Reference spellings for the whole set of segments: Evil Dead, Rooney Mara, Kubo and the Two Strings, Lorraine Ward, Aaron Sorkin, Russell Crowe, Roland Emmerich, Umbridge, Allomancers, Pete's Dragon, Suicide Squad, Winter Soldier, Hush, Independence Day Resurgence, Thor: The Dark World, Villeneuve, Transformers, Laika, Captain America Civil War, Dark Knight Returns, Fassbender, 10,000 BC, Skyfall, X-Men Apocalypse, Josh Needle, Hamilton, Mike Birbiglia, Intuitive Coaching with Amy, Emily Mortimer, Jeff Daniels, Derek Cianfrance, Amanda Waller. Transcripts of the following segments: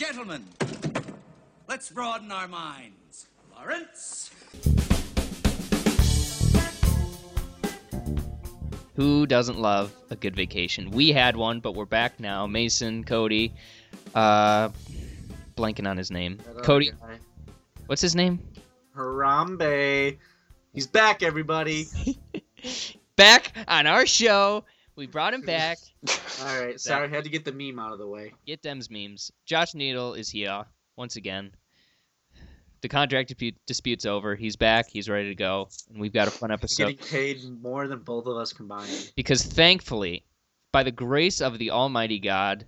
Gentlemen, let's broaden our minds. Lawrence? Who doesn't love a good vacation? We had one, but we're back now. Mason, Cody, blanking on his name. Cody, what's his name? Harambe. He's back, everybody. Back on our show. We brought him back. All right, sorry, had to get the meme out of the way. Get them's memes. Josh Needle is here once again. The contract dispute's over. He's back. He's ready to go, and we've got a fun episode. He's getting paid more than both of us combined. Because thankfully, by the grace of the Almighty God,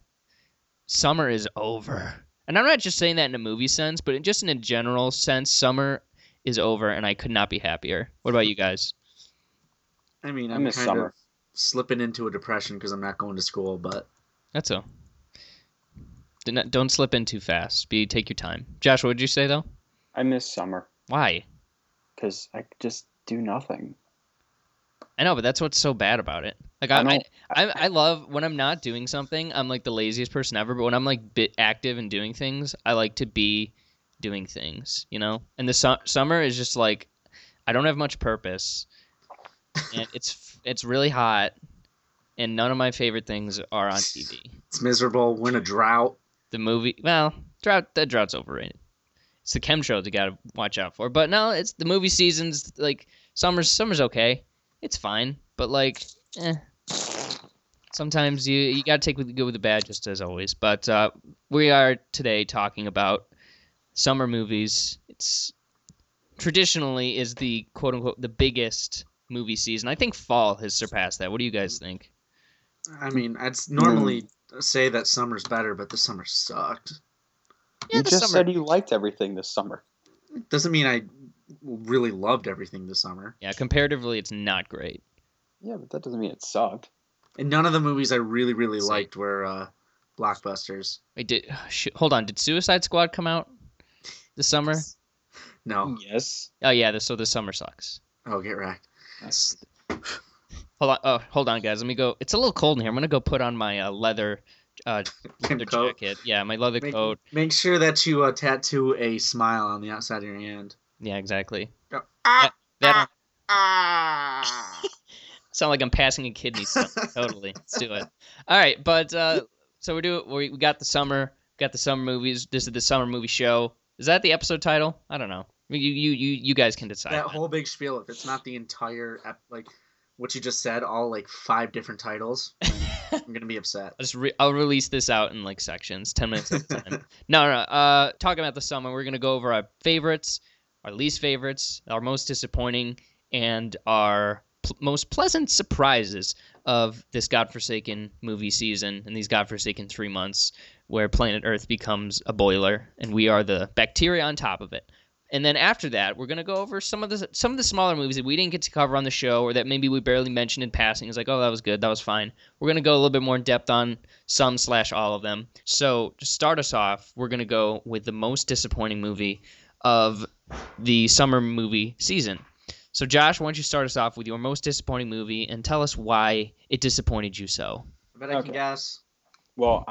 summer is over. And I'm not just saying that in a movie sense, but just in a general sense, summer is over, and I could not be happier. What about you guys? I mean, I'm kind of slipping into a depression because I'm not going to school, but... That's all. Don't slip in too fast. Take your time. Josh, what would you say, though? I miss summer. Why? Because I just do nothing. I know, but that's what's so bad about it. Like I love when I'm not doing something. I'm like the laziest person ever. But when I'm like bit active and doing things, I like to be doing things, you know. And the summer is just like I don't have much purpose, and it's really hot, and none of my favorite things are on TV. It's miserable. We're in a drought. The drought's overrated. It's the chemtrails you gotta watch out for. But no, it's the movie season's like summer's okay. It's fine. But like sometimes you gotta take the good with the bad, just as always. But we are today talking about summer movies. It's traditionally is the quote unquote the biggest movie season. I think fall has surpassed that. What do you guys think? I mean, I'd normally say that summer's better, but this summer sucked. Yeah, you just said you liked everything this summer. Doesn't mean I really loved everything this summer. Yeah, comparatively, it's not great. Yeah, but that doesn't mean it sucked. And none of the movies I really, really liked were blockbusters. Wait, hold on. Did Suicide Squad come out this summer? No. Yes. Oh, yeah, so the summer sucks. Oh, get wrecked. Hold on. Oh, hold on, guys. Let me go. It's a little cold in here. I'm going to go put on my leather jacket. Yeah, my leather coat. Make sure that you tattoo a smile on the outside of your hand. Yeah, exactly. Go, sound like I'm passing a kidney stone. Totally. Let's do it. All right, but so we got the summer. We got the summer movies. This is the summer movie show. Is that the episode title? I don't know. You guys can decide. That whole big spiel. If it's not the entire what you just said, all like five different titles. I'm gonna be upset. I'll release this out in like sections, 10 minutes at a time. No. Talking about the summer, we're gonna go over our favorites, our least favorites, our most disappointing, and our most pleasant surprises of this godforsaken movie season and these godforsaken 3 months, where planet Earth becomes a boiler and we are the bacteria on top of it. And then after that, we're going to go over some of the smaller movies that we didn't get to cover on the show or that maybe we barely mentioned in passing. It's like, oh, that was good. That was fine. We're going to go a little bit more in depth on some / all of them. So to start us off, we're going to go with the most disappointing movie of the summer movie season. So Josh, why don't you start us off with your most disappointing movie and tell us why it disappointed you so. I bet I can guess. Well,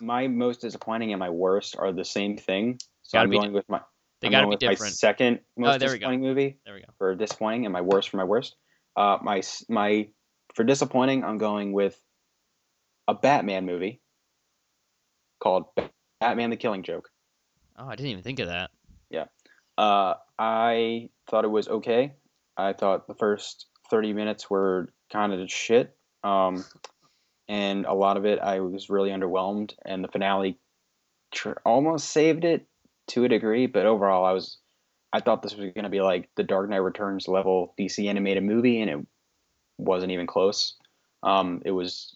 my most disappointing and my worst are the same thing. So I'm going with my... They gotta be different. My second most disappointing movie for disappointing, and my worst for my worst. For disappointing, I'm going with a Batman movie called Batman the Killing Joke. Oh, I didn't even think of that. Yeah, I thought it was okay. I thought the first 30 minutes were kind of shit, and a lot of it I was really underwhelmed, and the finale almost saved it. To a degree, but overall, I thought this was going to be like the Dark Knight Returns level DC animated movie, and it wasn't even close. I didn't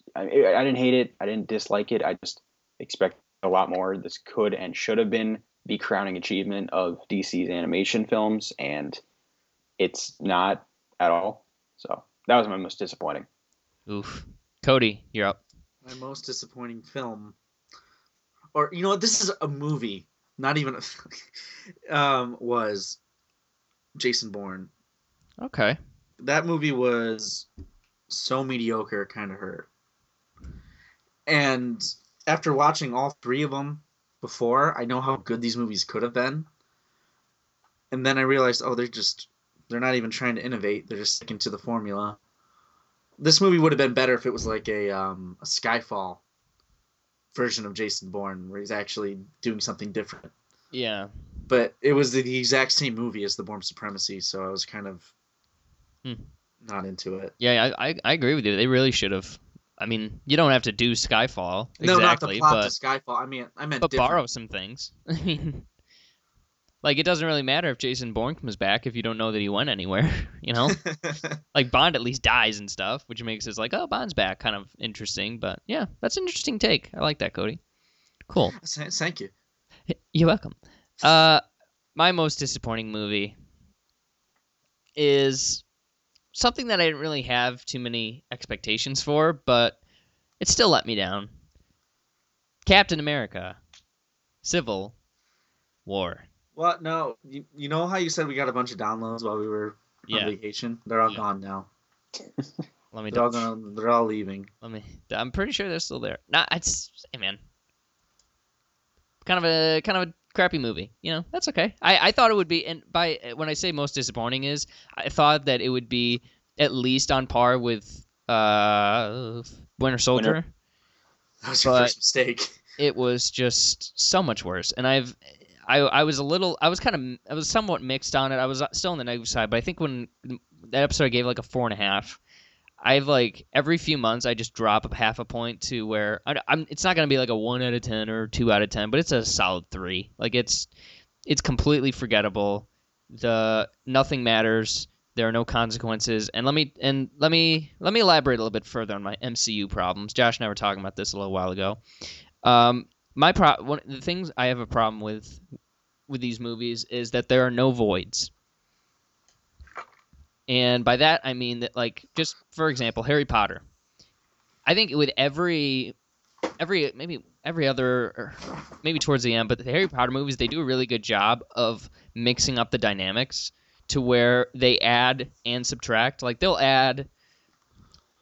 hate it. I didn't dislike it. I just expected a lot more. This could and should have been the crowning achievement of DC's animation films, and it's not at all. So that was my most disappointing. Oof. Cody, you're up. My most disappointing film. Or, you know what? This is a movie. Not even was Jason Bourne. Okay. That movie was so mediocre, it kind of hurt. And after watching all three of them, before, I know how good these movies could have been. And then I realized, oh, they're not even trying to innovate. They're just sticking to the formula. This movie would have been better if it was like a Skyfall version of Jason Bourne, where he's actually doing something different. Yeah. But it was the exact same movie as The Bourne Supremacy, so I was kind of not into it. Yeah, I agree with you. They really should have. I mean, you don't have to do Skyfall. Exactly, no, not the plot to Skyfall. I meant but different. Borrow some things. I mean, like, it doesn't really matter if Jason Bourne comes back if you don't know that he went anywhere, you know? Like, Bond at least dies and stuff, which makes it like, oh, Bond's back, kind of interesting. But, yeah, that's an interesting take. I like that, Cody. Cool. Thank you. You're welcome. My most disappointing movie is something that I didn't really have too many expectations for, but it still let me down. Captain America Civil War. Well, no, you know how you said we got a bunch of downloads while we were on vacation? They're all gone now. They're all leaving. I'm pretty sure they're still there. Nah, hey man, kind of a crappy movie, you know. That's okay. I thought it would be, and by when I say most disappointing is, I thought that it would be at least on par with Winter Soldier. That was your first mistake. It was just so much worse, and I was somewhat mixed on it. I was still on the negative side, but I think when that episode I gave like a 4.5. I've like every few months I just drop a half a point to where it's not gonna be like a 1 out of 10 or 2 out of 10, but it's a solid 3. Like it's completely forgettable. Nothing matters. There are no consequences. And let me elaborate a little bit further on my MCU problems. Josh and I were talking about this a little while ago. One of the things I have a problem with these movies is that there are no voids. And by that I mean that, like, just for example, Harry Potter. I think with maybe towards the end, but the Harry Potter movies, they do a really good job of mixing up the dynamics to where they add and subtract. Like they'll add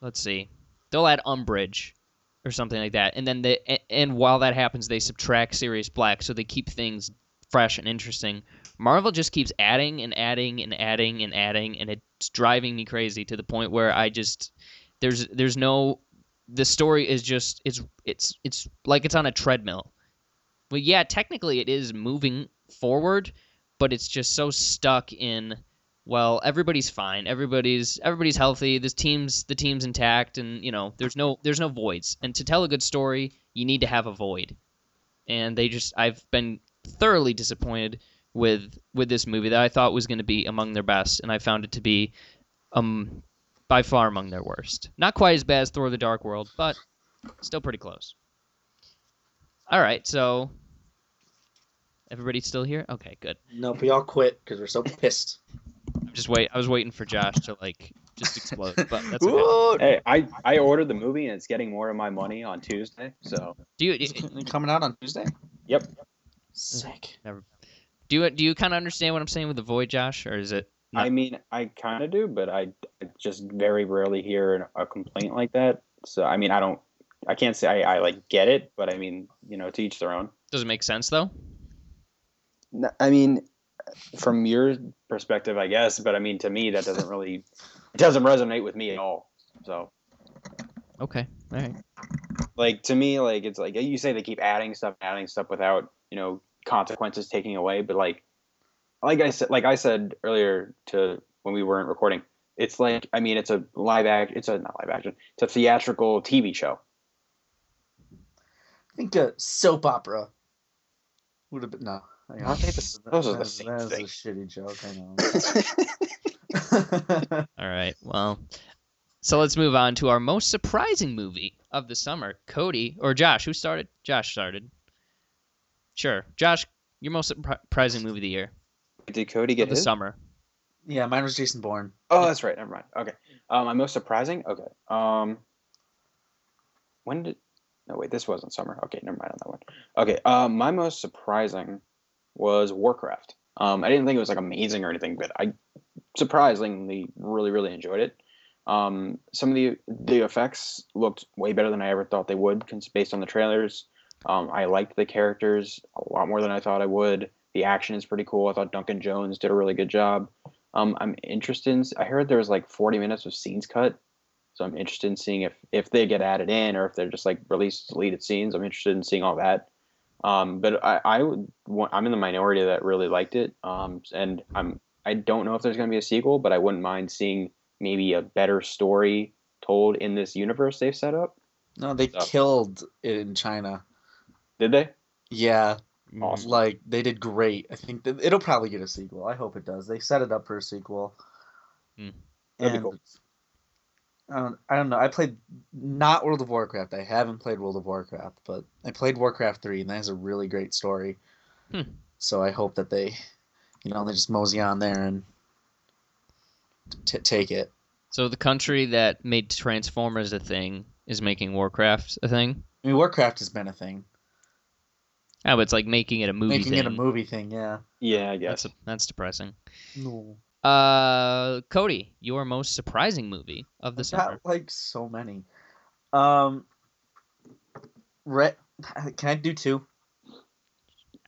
Umbridge or something like that, and then and while that happens, they subtract Sirius Black, so they keep things fresh and interesting. Marvel just keeps adding and adding and adding and adding, and it's driving me crazy to the point where the story is just it's like it's on a treadmill. Well, yeah, technically it is moving forward, but it's just so stuck in, well, everybody's fine, everybody's healthy, the team's intact, and you know, there's no voids. And to tell a good story, you need to have a void. And I've been thoroughly disappointed with this movie that I thought was going to be among their best, and I found it to be by far among their worst. Not quite as bad as Thor: The Dark World, but still pretty close. All right, so everybody still here? Okay, good. No, we all quit because we're so pissed. I was waiting for Josh to just explode, but that's okay. Hey, I ordered the movie, and it's getting more of my money on Tuesday. So it's coming out on Tuesday? Yep. Sick. Do you kind of understand what I'm saying with the void, Josh, or is it? Not? I mean, I kind of do, but I just very rarely hear a complaint like that. So, I mean, I can't say I like get it, but I mean, you know, to each their own. Does it make sense though? No, I mean, from your perspective, I guess, but I mean, to me, that doesn't really, it doesn't resonate with me at all. So. Okay. All right. Like, to me, like, it's like you say they keep adding stuff without, you know, consequences taking away, but like I said earlier to when we weren't recording, it's like, I mean, it's a theatrical TV show. I think a soap opera would have been that was a shitty joke. I know. All right, well, so let's move on to our most surprising movie of the summer. Cody or Josh, who started? Josh started. Sure. Josh, your most surprising movie of the year. Did Cody get his? The summer. Yeah, mine was Jason Bourne. Oh, yeah. That's right. Never mind. Okay. My most surprising? Okay. No, wait. This wasn't summer. Okay, never mind on that one. Okay. My most surprising was Warcraft. I didn't think it was, like, amazing or anything, but I surprisingly really, really enjoyed it. Some of the effects looked way better than I ever thought they would based on the trailers. I liked the characters a lot more than I thought I would. The action is pretty cool. I thought Duncan Jones did a really good job. I'm interested in, I heard there was like 40 minutes of scenes cut. So I'm interested in seeing if they get added in or if they're just like released deleted scenes. I'm interested in seeing all that. But I'm in the minority that really liked it. And I don't know if there's going to be a sequel, but I wouldn't mind seeing maybe a better story told in this universe they've set up. No, they killed it in China. Did they? Yeah. Awesome. Like, they did great. I think it'll probably get a sequel. I hope it does. They set it up for a sequel. That'd be cool. I don't know. I played not World of Warcraft. I haven't played World of Warcraft, but I played Warcraft 3, and that has a really great story. So I hope that they, you know, they just mosey on there and take it. So the country that made Transformers a thing is making Warcraft a thing? I mean, Warcraft has been a thing. Oh, it's like making it a movie thing. Making it a movie thing, yeah. Yeah, I guess. That's depressing. No. Cody, your most surprising movie of the summer. Like, so many. Can I do two?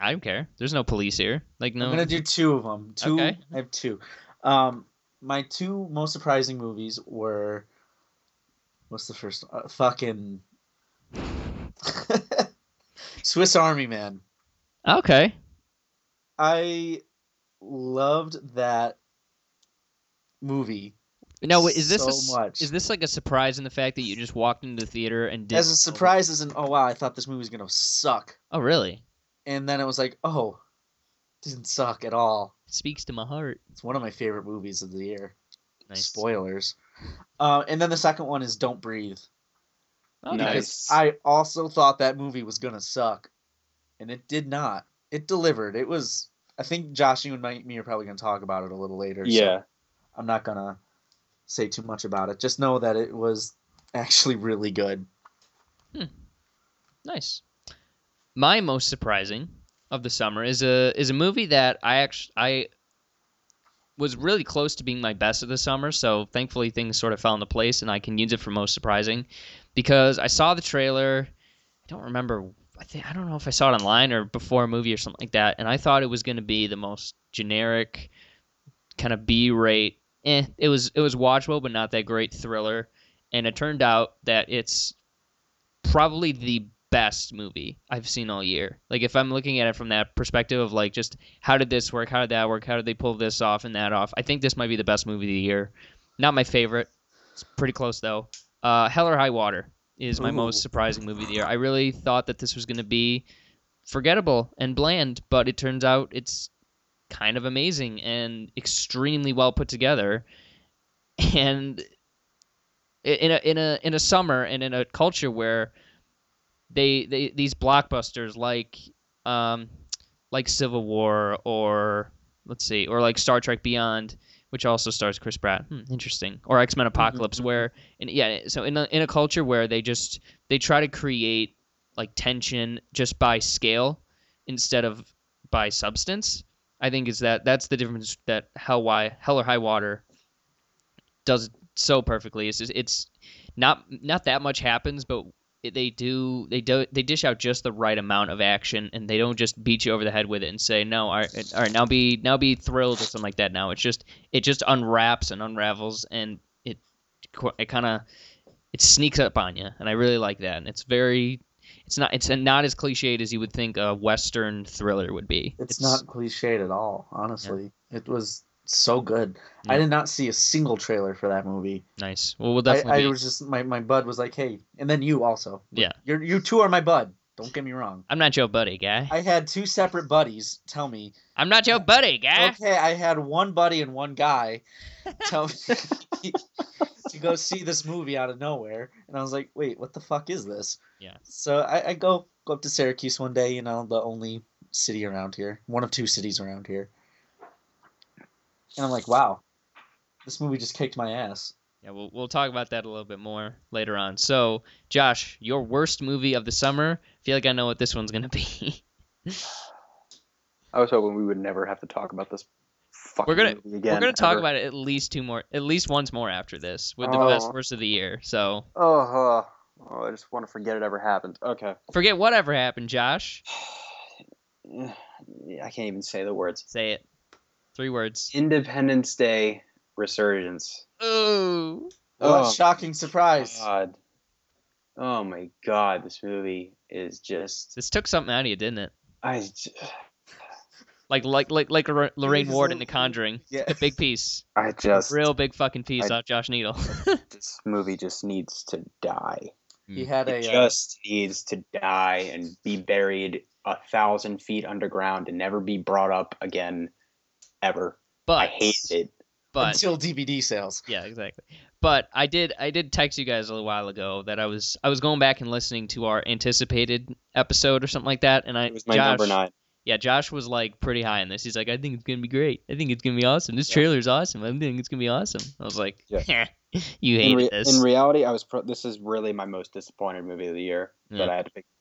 I don't care. There's no police here. Like, no. I'm going to do two of them. Okay. I have two. My two most surprising movies were... What's the first one? Fucking... Swiss Army Man. Okay. I loved that movie. Now, is this so much? Is this like a surprise in the fact that you just walked into the theater and did? As a surprise, as an oh wow, I thought this movie was gonna suck. Oh really? And then it was like, oh, it doesn't suck at all. It speaks to my heart. It's one of my favorite movies of the year. Nice. Spoilers. And then the second one is Don't Breathe. Oh, nice. I also thought that movie was going to suck, and it did not. It delivered. It was, I think Josh, you and me are probably going to talk about it a little later. Yeah. So I'm not going to say too much about it. Just know that it was actually really good. Nice. My most surprising of the summer is a movie that I was really close to being my best of the summer, so thankfully things sort of fell into place, and I can use it for most surprising. Because I saw the trailer, I don't remember, I don't know if I saw it online or before a movie or something like that, and I thought it was going to be the most generic, kind of B-rate, it was watchable but not that great thriller, and it turned out that it's probably the best movie I've seen all year. Like, if I'm looking at it from that perspective of, like, just how did this work, how did that work, how did they pull this off and that off, I think this might be the best movie of the year. Not my favorite, it's pretty close though. Hell or High Water is my most surprising movie of the year. I really thought that this was going to be forgettable and bland, but it turns out it's kind of amazing and extremely well put together. And in a summer and in a culture where they these blockbusters like Civil War or like Star Trek Beyond, which also stars Chris Pratt. Interesting. Or X-Men Apocalypse, where... And yeah, so in a culture where they try to create, like, tension just by scale instead of by substance, I think is that's the difference that Hell or High Water does so perfectly. It's just, it's not that much happens, but they dish out just the right amount of action, and they don't just beat you over the head with it and say, no, all right, now be thrilled or something like that. Now it just unwraps and unravels, and it kind of sneaks up on you, and I really like that. And it's not as cliched as you would think a Western thriller would be. It's not cliched at all, honestly. Yeah. It was so good. Yeah. I did not see a single trailer for that movie. Nice. Well, we'll definitely. I was just my bud was like, hey, and then you also. Yeah. You two are my bud. Don't get me wrong. I'm not your buddy, guy. I had two separate buddies tell me. I'm not your buddy, guy. Okay, I had one buddy and one guy tell me to go see this movie out of nowhere, and I was like, wait, what the fuck is this? Yeah. So I go up to Syracuse one day, you know, the only city around here, one of two cities around here. And I'm like, wow, this movie just kicked my ass. Yeah, we'll talk about that a little bit more later on. So, Josh, your worst movie of the summer. I feel like I know what this one's going to be. I was hoping we would never have to talk about this fucking movie again. We're going to talk about it at least once more after this with the best worst of the year. So, Oh, I just want to forget it ever happened. Okay. Forget whatever happened, Josh. I can't even say the words. Say it. 3 words. Independence Day Resurgence. Ooh. Oh, shocking surprise. God. Oh, my God. This movie is just... This took something out of you, didn't it? Like Lorraine Ward in The Conjuring. Yeah. A big piece. A real big fucking piece off Josh Needle. This movie just needs to die. It just needs to die and be buried 1,000 feet underground and never be brought up again, ever. But I hated it. But, until DVD sales. Yeah, exactly. But I did text you guys a little while ago that I was going back and listening to our anticipated episode or something like that, and it was my number 9. Yeah, Josh was like pretty high on this. He's like, I think it's gonna be great. I think it's gonna be awesome. This trailer's awesome. I think it's gonna be awesome. I was like, you hated this. In reality, I was. This is really my most disappointed movie of the year. Yeah. But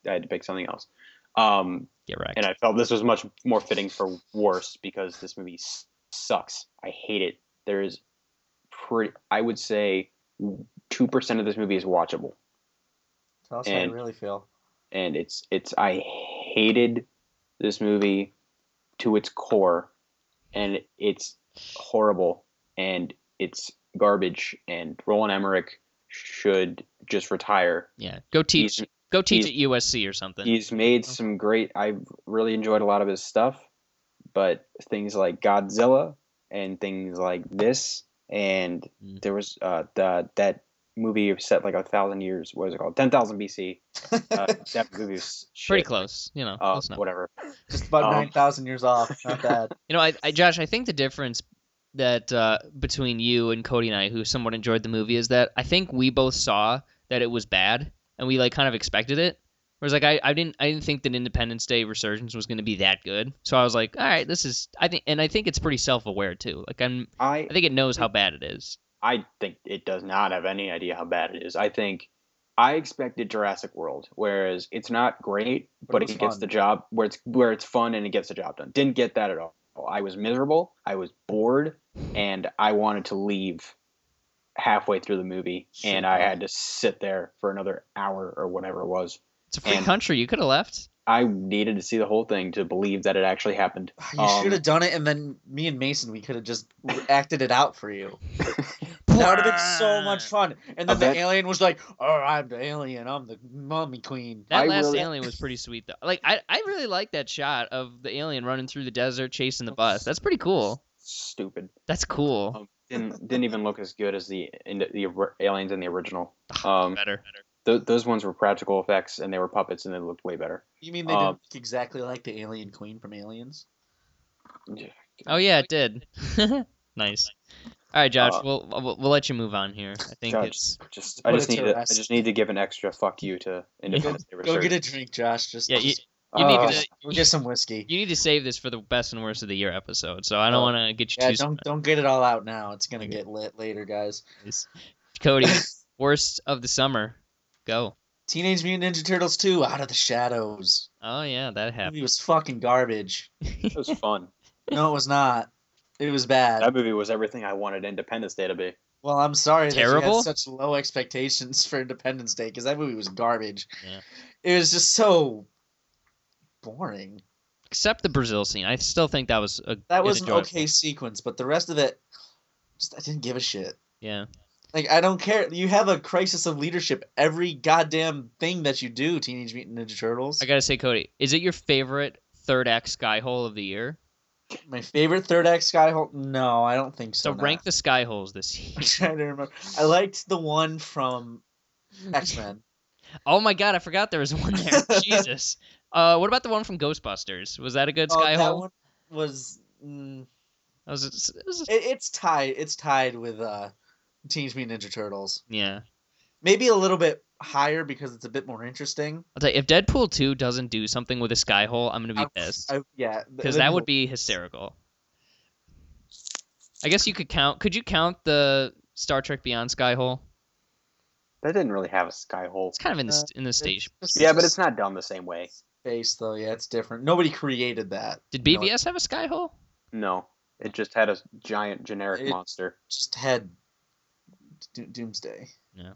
I had to pick something else. Get wrecked. And I felt this was much more fitting for worse because this movie sucks. I hate it. There is I would say 2% of this movie is watchable. Tell us how you really feel. And it's I hated this movie to its core, and it's horrible and it's garbage, and Roland Emmerich should just retire. Yeah. Go teach at USC or something. He's made some great, I really enjoyed a lot of his stuff, but things like Godzilla and things like this, and there was that movie set like 1,000 years. What is it called? 10,000 BC. That movie was shit. Pretty close, you know. Close enough. Whatever. Just about 9,000 years off. Not bad. You know, Josh, I think the difference that between you and Cody and I, who somewhat enjoyed the movie, is that I think we both saw that it was bad, and we like kind of expected it. Whereas like I didn't think that Independence Day Resurgence was going to be that good. So I was like, all right, this is I think it's pretty self-aware too. Like I think it knows how bad it is. I think it does not have any idea how bad it is. I expected Jurassic World, whereas it's not great, but it gets the job where it's fun and it gets the job done. Didn't get that at all. I was miserable, I was bored, and I wanted to leave halfway through the movie, and I had to sit there for another hour or whatever it was. It's a free country. You could have left. I needed to see the whole thing to believe that it actually happened. You should have done it, and then me and Mason, we could have just acted it out for you. That would have been so much fun. And then the alien was like, oh, I'm the alien. I'm the mummy queen. That alien was pretty sweet, though. Like, I really like that shot of the alien running through the desert, chasing the bus. That's pretty cool. Stupid. That's cool. Didn't even look as good as the aliens in the original. Better. Those ones were practical effects, and they were puppets, and they looked way better. You mean they didn't look exactly like the alien queen from Aliens? Yeah. Oh, yeah, it did. Nice. All right, Josh, we'll let you move on here. I think Josh, it's just I just need to give an extra fuck you to Independence Day Resurgence. Go get a drink, Josh. We'll get some whiskey. You need to save this for the best and worst of the year episode. So I don't want to get you too. Don't get it all out now. It's gonna get lit later, guys. Cody, worst of the summer. Go. Teenage Mutant Ninja Turtles 2, Out of the Shadows. Oh, yeah, that happened. That movie was fucking garbage. It was fun. No, it was not. It was bad. That movie was everything I wanted Independence Day to be. Well, I'm sorry that you had such low expectations for Independence Day, because that movie was garbage. Yeah. It was just so boring. Except the Brazil scene. I still think that was an okay sequence, but the rest of it, I didn't give a shit. Yeah. Like, I don't care. You have a crisis of leadership every goddamn thing that you do, Teenage Mutant Ninja Turtles. I gotta say, Cody, is it your favorite third act sky hole of the year? My favorite third act sky hole? No, I don't think so. So rank the sky holes this year. I'm trying to remember. I liked the one from X-Men. Oh my god, I forgot there was one there. Jesus. What about the one from Ghostbusters? Was that a good sky hole? That one was... It's tied with... Teenage Mutant Ninja Turtles. Yeah. Maybe a little bit higher because it's a bit more interesting. I'll tell you, if Deadpool 2 doesn't do something with a sky hole, I'm going to be pissed. Because that would be hysterical. I guess you could count... Could you count the Star Trek Beyond sky hole? That didn't really have a sky hole. It's kind of in the stage. But it's not done the same way. Space, though. Yeah, it's different. Nobody created that. Did BVS have a sky hole? No. It just had a giant generic monster. Just had... Doomsday. Yeah.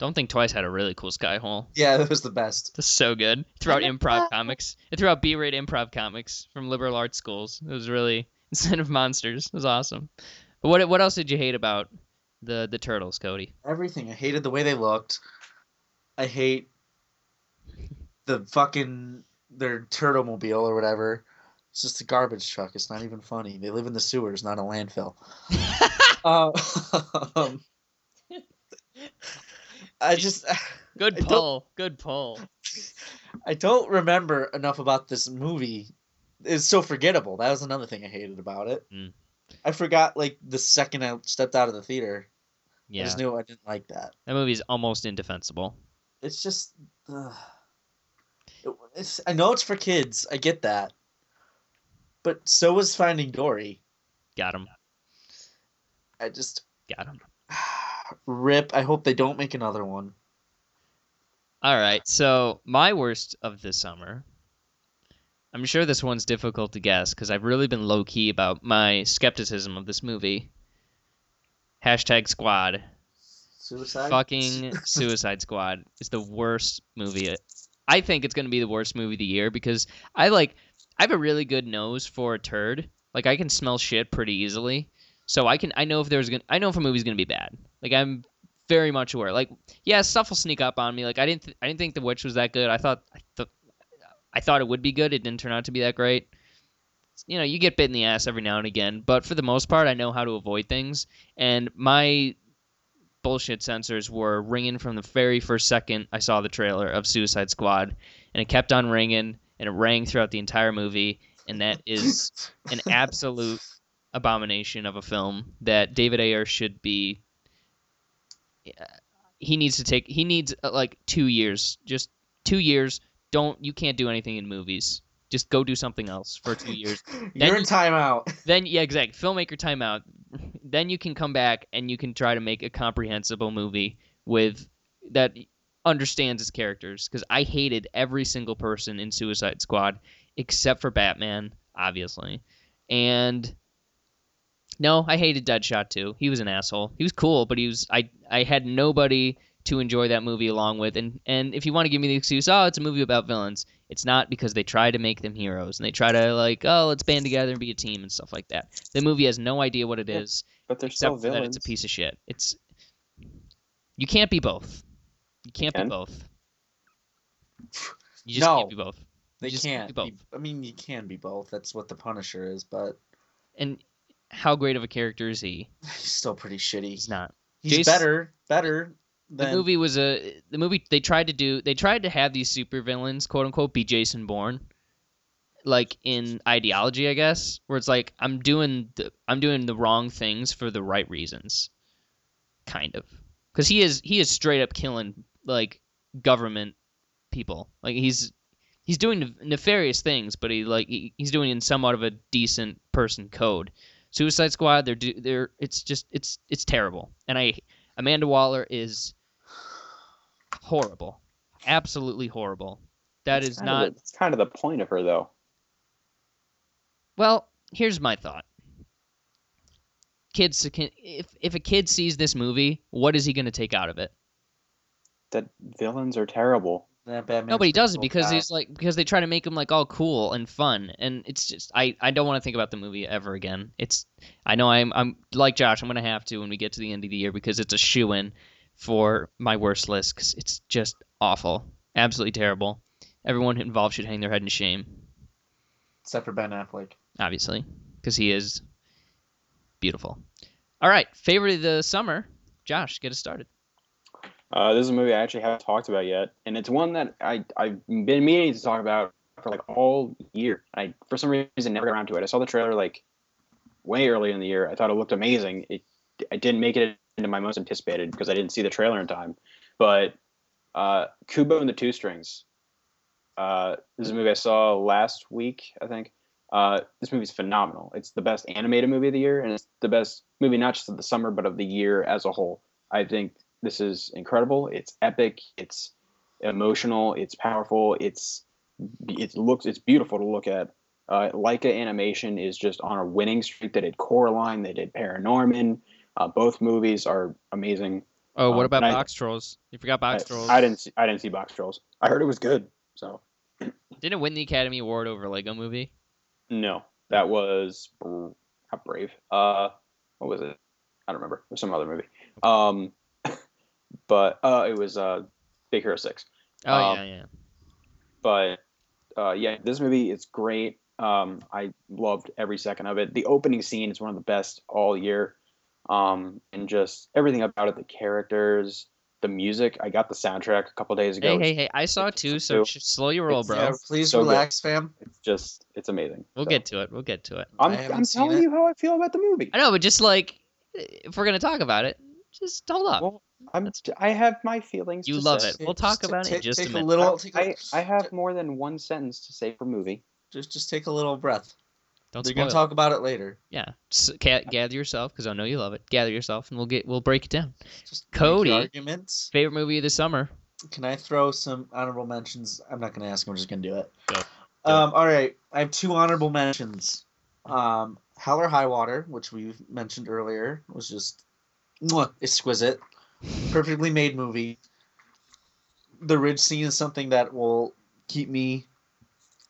Don't Think Twice had a really cool Skyfall. Yeah, that was the best. That's so good. Throughout improv comics. It threw out B-rate improv comics from liberal arts schools. It was really instead of monsters. It was awesome. But what else did you hate about the turtles, Cody? Everything. I hated the way they looked. I hate the fucking their turtlemobile or whatever. It's just a garbage truck. It's not even funny. They live in the sewers, not a landfill. I just good pull. Good pull. I don't remember enough about this movie. It's so forgettable. That was another thing I hated about it. Mm. I forgot like the second I stepped out of the theater. Yeah. I just knew I didn't like that. That movie's almost indefensible. It's just it's I know it's for kids. I get that. But so was Finding Dory. Got him. I just got him. Rip. I hope they don't make another one. All right. So my worst of the summer. I'm sure this one's difficult to guess because I've really been low key about my skepticism of this movie. Hashtag Squad. Suicide. Fucking Suicide Squad is the worst movie. I think it's going to be the worst movie of the year because I have a really good nose for a turd. Like I can smell shit pretty easily. So I know if a movie's gonna be bad. Like I'm very much aware. Like yeah, stuff will sneak up on me. Like I didn't think The Witch was that good. I thought it would be good. It didn't turn out to be that great. You know, you get bit in the ass every now and again. But for the most part, I know how to avoid things. And my bullshit sensors were ringing from the very first second I saw the trailer of Suicide Squad, and it kept on ringing, and it rang throughout the entire movie. And that is an absolute abomination of a film that David Ayer should be. He needs like 2 years. Just 2 years. You can't do anything in movies. Just go do something else for 2 years. You're in timeout. Then yeah, exactly. Filmmaker timeout. Then you can come back and you can try to make a comprehensible movie with that understands its characters. Because I hated every single person in Suicide Squad except for Batman, obviously, and. No, I hated Deadshot too. He was an asshole. He was cool, but I had nobody to enjoy that movie along with. And if you want to give me the excuse, oh, it's a movie about villains, it's not because they try to make them heroes. And they try to like, oh, let's band together and be a team and stuff like that. The movie has no idea what it is, but they're still villains. That it's a piece of shit. You can't be both. You can't be both. You just can't be both. They can't be both. I mean, you can be both. That's what the Punisher is, but... And... How great of a character is he? He's still pretty shitty. He's not. He's better than... The movie they tried to have these supervillains, quote unquote, be Jason Bourne. Like in ideology, I guess, where it's like I'm doing the wrong things for the right reasons. Kind of. Cuz he is straight up killing like government people. Like he's doing nefarious things, but he's doing it in somewhat of a decent person code. Suicide Squad, it's terrible. And Amanda Waller is horrible. Absolutely horrible. That's kind of the point of her, though. Well, here's my thought. Kids, if a kid sees this movie, what is he going to take out of it? That villains are terrible. No, but he doesn't because he's like because they try to make him like all cool and fun, and it's just I don't want to think about the movie ever again. I know I'm like Josh, I'm gonna have to when we get to the end of the year because it's a shoo-in for my worst list because it's just awful, absolutely terrible. Everyone involved should hang their head in shame, except for Ben Affleck, obviously, because he is beautiful. All right, favorite of the summer, Josh, get us started. This is a movie I actually haven't talked about yet, and it's one that I've been meaning to talk about for like all year. I for some reason never got around to it. I saw the trailer like way early in the year. I thought it looked amazing. I didn't make it into my most anticipated because I didn't see the trailer in time. But Kubo and the Two Strings. This is a movie I saw last week, I think. This movie's phenomenal. It's the best animated movie of the year, and it's the best movie not just of the summer but of the year as a whole. I think. This is incredible. It's epic. It's emotional. It's powerful. It's beautiful to look at. Laika Animation is just on a winning streak. They did Coraline. They did Paranorman. Both movies are amazing. Oh, what about Box Trolls? You forgot Box Trolls. I didn't see Box Trolls. I heard it was good. So didn't it win the Academy Award over Lego Movie? No, that was not Brave. What was it? I don't remember. It was some other movie. But it was Big Hero 6. Oh yeah. But yeah, this movie is great. I loved every second of it. The opening scene is one of the best all year. And just everything about it, the characters, the music. I got the soundtrack a couple days ago. Hey, I saw it too, so slow your roll, bro. Yeah, please so relax, good. Fam. It's amazing. We'll get to it. I'm telling you how I feel about the movie. I know, but just like, if we're going to talk about it, just hold up. Well, I have my feelings. You love it. We'll talk about it in just a minute. I have more than one sentence to say per movie. Just take a little breath. We're going to talk about it later. Yeah. So, gather yourself, because I know you love it. Gather yourself, and we'll break it down. Just Cody, arguments. Favorite movie of the summer. Can I throw some honorable mentions? I'm not going to ask him. I'm just going to do it. Go. All right. I have two honorable mentions. Hell or High Water, which we mentioned earlier, was just exquisite. Perfectly made movie. The ridge scene is something that will keep me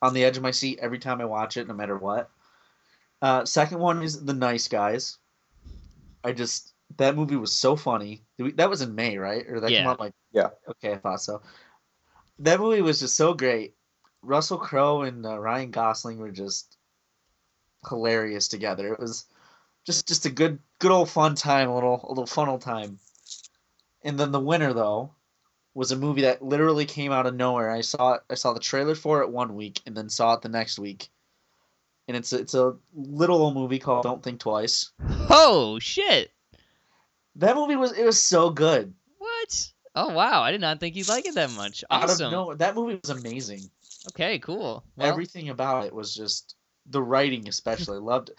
on the edge of my seat every time I watch it, no matter what. Second one is The Nice Guys. That movie was so funny. That was in May, right? Or that came out yeah. Okay, I thought so. That movie was just so great. Russell Crowe and Ryan Gosling were just hilarious together. It was just a good old fun time, a little funnel time. And then The Winner, though, was a movie that literally came out of nowhere. I saw the trailer for it one week and then saw it the next week. And it's a little old movie called Don't Think Twice. Oh shit! That movie was so good. What? Oh wow! I did not think you'd like it that much. Awesome. That movie was amazing. Okay, cool. Well, everything about it was just the writing, especially. Loved it.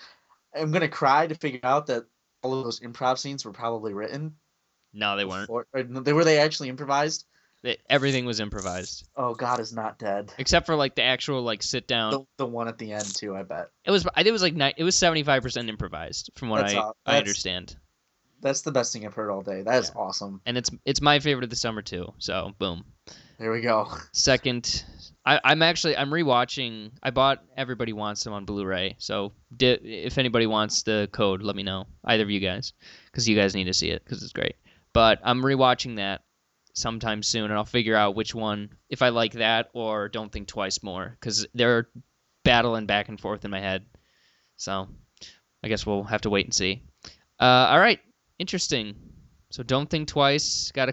I'm gonna cry to figure out that all of those improv scenes were probably written. No, they weren't. They actually improvised. Everything was improvised. Oh, God is not dead. Except for like the actual like sit down. The one at the end too, I bet. It was 75% improvised from what I understand. That's the best thing I've heard all day. That is awesome. And it's my favorite of the summer too. So boom. There we go. Second, I'm rewatching. I bought Everybody Wants Them on Blu-ray. So if anybody wants the code, let me know. Either of you guys, because you guys need to see it because it's great. But I'm rewatching that sometime soon, and I'll figure out which one, if I like that or Don't Think Twice more, because they're battling back and forth in my head. So I guess we'll have to wait and see. All right, interesting. So Don't Think Twice got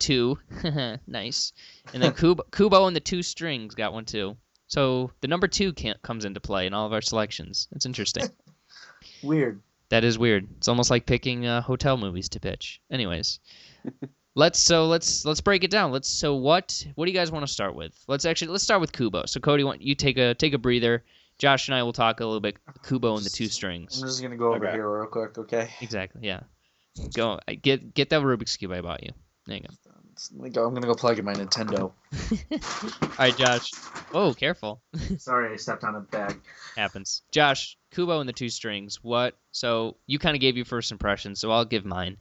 two, nice, and then Kubo and the Two Strings got one too. So the number two comes into play in all of our selections. It's interesting. Weird. That is weird. It's almost like picking hotel movies to pitch. Anyways, let's break it down. What do you guys want to start with? Let's start with Kubo. So Cody, you take a breather. Josh and I will talk a little bit Kubo and the Two Strings. I'm just gonna go over here real quick, okay? Exactly. Yeah. Go get that Rubik's Cube I bought you. There you go. I'm gonna go plug in my Nintendo. All right, Josh. Oh, careful. Sorry, I stepped on a bag. Happens. Josh, Kubo and the Two Strings. So you kind of gave your first impression, so I'll give mine.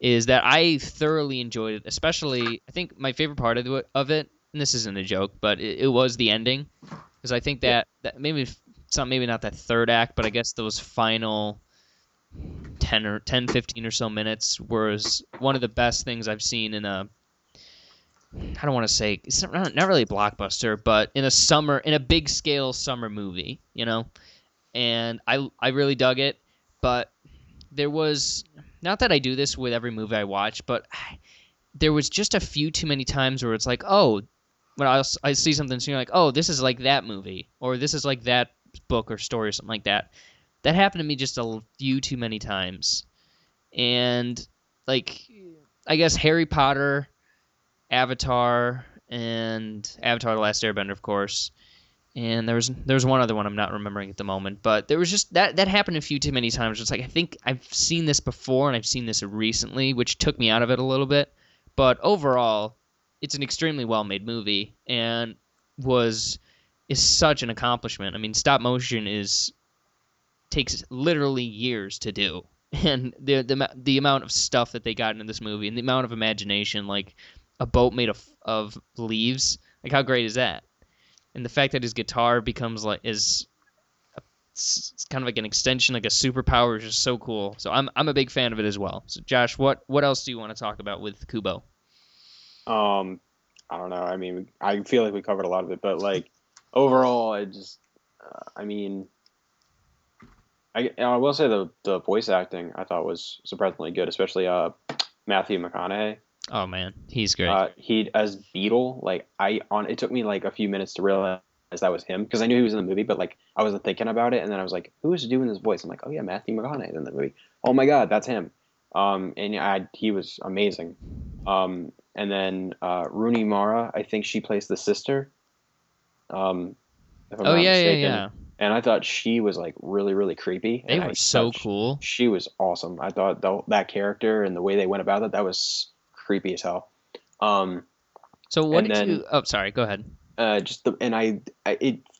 Is that I thoroughly enjoyed it, especially I think my favorite part of it, and this isn't a joke, but it was the ending, because I think that maybe it's not that third act, but I guess those final 10, 15 or so minutes was one of the best things I've seen in a, I don't want to say, it's not really a blockbuster, but in a big scale summer movie, you know? And I really dug it, but there was, not that I do this with every movie I watch, but there was just a few too many times where it's like, oh, when I see something, so you're like, oh, this is like that movie, or this is like that book or story or something like that. That happened to me just a few too many times. And, like, I guess Harry Potter, Avatar, and Avatar The Last Airbender, of course. And there was one other one I'm not remembering at the moment. But there was just that happened a few too many times. It's like, I think I've seen this before and I've seen this recently, which took me out of it a little bit. But overall, it's an extremely well-made movie and is such an accomplishment. I mean, stop motion takes literally years to do. and the amount of stuff that they got into this movie and the amount of imagination, like a boat made of leaves, like how great is that? And the fact that his guitar becomes like it's kind of like an extension, like a superpower, is just so cool. So I'm a big fan of it as well. So Josh, what else do you want to talk about with Kubo? I don't know. I mean, I feel like we covered a lot of it, but like overall, I just, I will say the voice acting I thought was surprisingly good, especially Matthew McConaughey. Oh man, he's great. As Beetle, like it took me like a few minutes to realize that was him, because I knew he was in the movie, but like I wasn't thinking about it, and then I was like, who is doing this voice? I'm like, oh yeah, Matthew McConaughey's in the movie. Oh my god, that's him. He was amazing. And then Rooney Mara, I think she plays the sister. If I'm not mistaken. Yeah. And I thought she was like really, really creepy. They were so cool. She was awesome. I thought that character and the way they went about it, that was creepy as hell. So what did you? Oh, sorry. Go ahead. I don't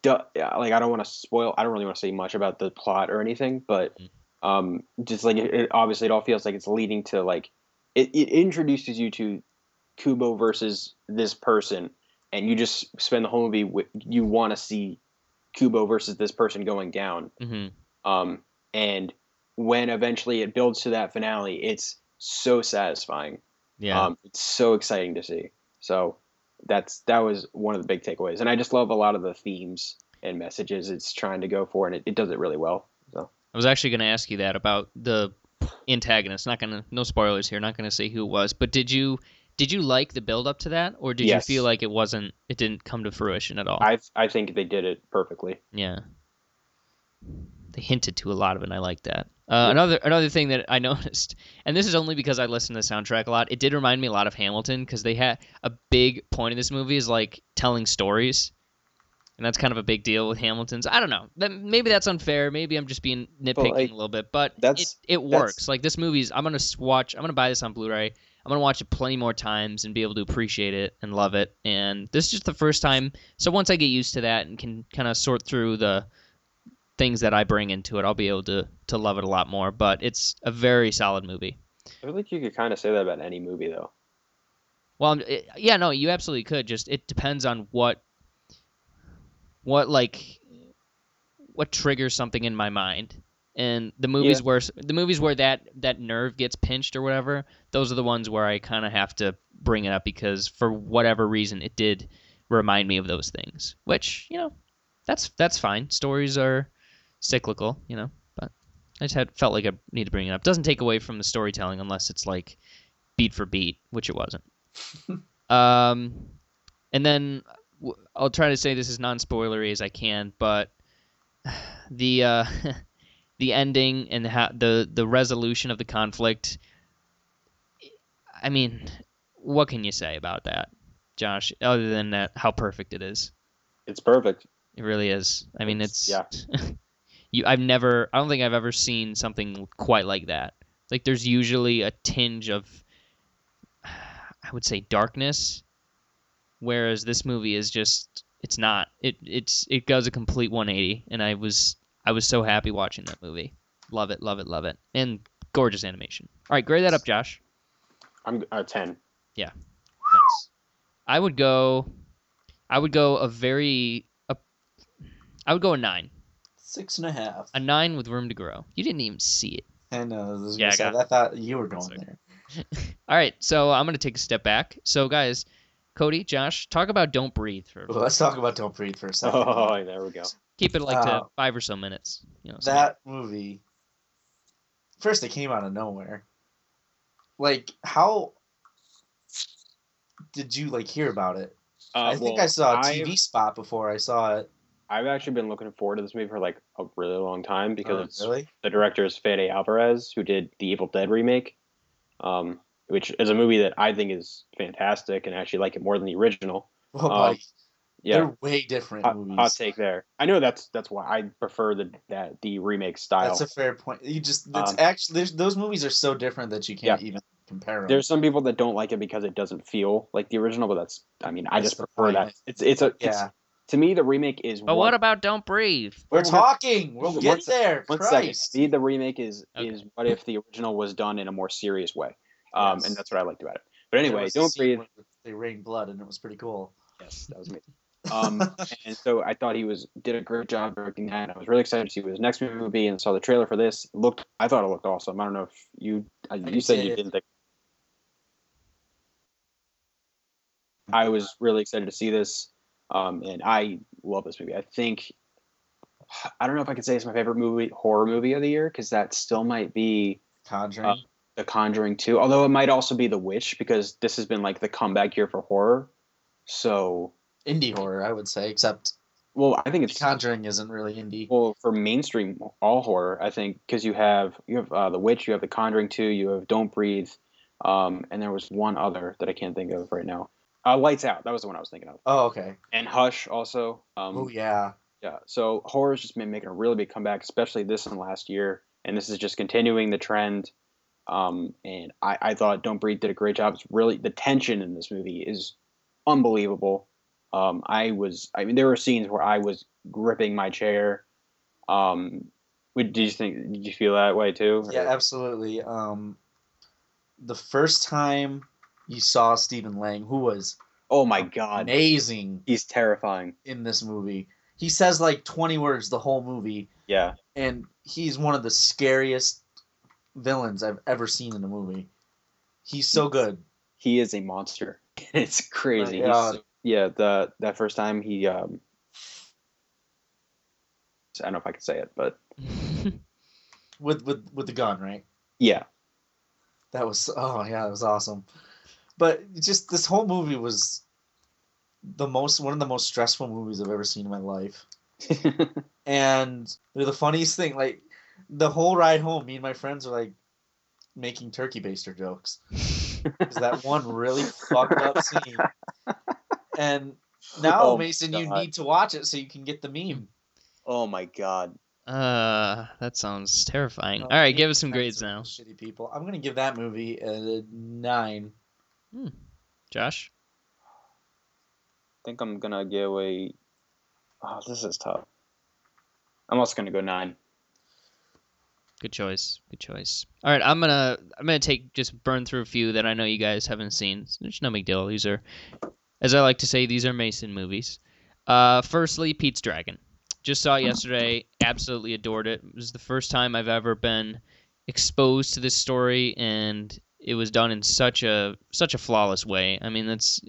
want to spoil. I don't really want to say much about the plot or anything, but just like it obviously, it all feels like it's leading to like it introduces you to Kubo versus this person, and you just spend the whole movie you want to see Kubo versus this person going down. Mm-hmm. And when eventually it builds to that finale, it's so satisfying. Yeah. It's so exciting to see. So that was one of the big takeaways. And I just love a lot of the themes and messages it's trying to go for, and it does it really well. So I was actually going to ask you that about the antagonist. No spoilers here, not going to say who it was, but did you like the build up to that, or did you feel like it didn't come to fruition at all? I think they did it perfectly. Yeah. They hinted to a lot of it, and I like that. Another thing that I noticed, and this is only because I listen to the soundtrack a lot, it did remind me a lot of Hamilton, because they had a big point of this movie is like telling stories. And that's kind of a big deal with Hamilton's. I don't know. Maybe that's unfair. Maybe I'm just being nitpicking a little bit, but it works. Like this movie's, I'm going to buy this on Blu-ray. I'm going to watch it plenty more times and be able to appreciate it and love it. And this is just the first time. So once I get used to that and can kind of sort through the things that I bring into it, I'll be able to love it a lot more. But it's a very solid movie. I feel like you could kind of say that about any movie, though. Well, you absolutely could. Just it depends on what triggers something in my mind. And the movies where that nerve gets pinched or whatever, those are the ones where I kind of have to bring it up, because for whatever reason it did remind me of those things. Which, that's fine. Stories are cyclical, but I just felt like I need to bring it up. Doesn't take away from the storytelling unless it's like beat for beat, which it wasn't. And then I'll try to say this as non-spoilery as I can, but the the ending and the resolution of the conflict, I mean, what can you say about that, Josh, other than that, how perfect it is? It's perfect. It really is. I mean, it's I don't think I've ever seen something quite like that. Like, there's usually a tinge of, I would say, darkness, whereas this movie is just, it's not. It goes a complete 180, and I was so happy watching that movie. Love it, love it, love it. And gorgeous animation. All right, grade that up, Josh. I'm 10. Yeah. Nice. I would go a 9. 6.5. A 9 with room to grow. You didn't even see it. I know. I thought you were going there. All right, so I'm going to take a step back. So, guys, Cody, Josh, talk about Don't Breathe for a second. Let's talk about Don't Breathe for a second. Oh, there we go. Keep it to 5 or so minutes. That movie, first it came out of nowhere. Like, how did you hear about it? I think I saw a TV spot before I saw it. I've actually been looking forward to this movie for a really long time, because the director is Fede Alvarez, who did the Evil Dead remake, which is a movie that I think is fantastic, and I actually like it more than the original. Oh, yeah. They're way different movies. Hot take there. I know that's why I prefer the remake style. That's a fair point. Those movies are so different that you can't even compare them. There's some people that don't like it because it doesn't feel like the original, but I just prefer that. It's To me, the remake is. But what about Don't Breathe? We're talking. We'll get there. One second. See, the remake is what if the original was done in a more serious way, yes. And that's what I liked about it. But anyway, Don't Breathe. They rained blood, and it was pretty cool. Yes, that was amazing. And so I thought he did a great job directing that. I was really excited to see what his next movie would be, and saw the trailer for this. I thought it looked awesome. I don't know if you said you didn't think. I was really excited to see this, and I love this movie. I don't know if I could say it's my favorite horror movie of the year, because that still might be Conjuring, The Conjuring 2. Although it might also be The Witch, because this has been like the comeback year for horror. So indie horror, I would say, except I think it's Conjuring isn't really indie. Well, for mainstream all horror, I think, because you have The Witch, you have The Conjuring 2, you have Don't Breathe, and there was one other that I can't think of right now. Lights Out. That was the one I was thinking of. Oh, okay. And Hush also. Oh, yeah. Yeah. So horror's just been making a really big comeback, especially this and last year. And this is just continuing the trend. And I thought Don't Breathe did a great job. It's really, the tension in this movie is unbelievable. There were scenes where I was gripping my chair. Did you feel that way too? Or? Yeah, absolutely. The first time you saw Stephen Lang, who was amazing. He's terrifying in this movie. He says like 20 words the whole movie. Yeah, and he's one of the scariest villains I've ever seen in a movie. He's so good. He is a monster. It's crazy. That first time he, I don't know if I can say it, but with the gun, right? Yeah, that was awesome. But just this whole movie was one of the most stressful movies I've ever seen in my life. And the funniest thing, like the whole ride home, me and my friends were like making turkey baster jokes. Because that one really fucked up scene. And now, Mason, you need to watch it so you can get the meme. Oh my god. That sounds terrifying. All right, give us some grades now. Shitty people. I'm gonna give that movie a 9. Josh? I think I'm going to give a... Oh, this is tough. I'm also going to go 9. Good choice. All right, I'm gonna burn through a few that I know you guys haven't seen. It's no big deal. These are, as I like to say, these are Mason movies. Firstly, Pete's Dragon. Just saw it yesterday. Absolutely adored it. It was the first time I've ever been exposed to this story, and it was done in such a flawless way. I mean, it's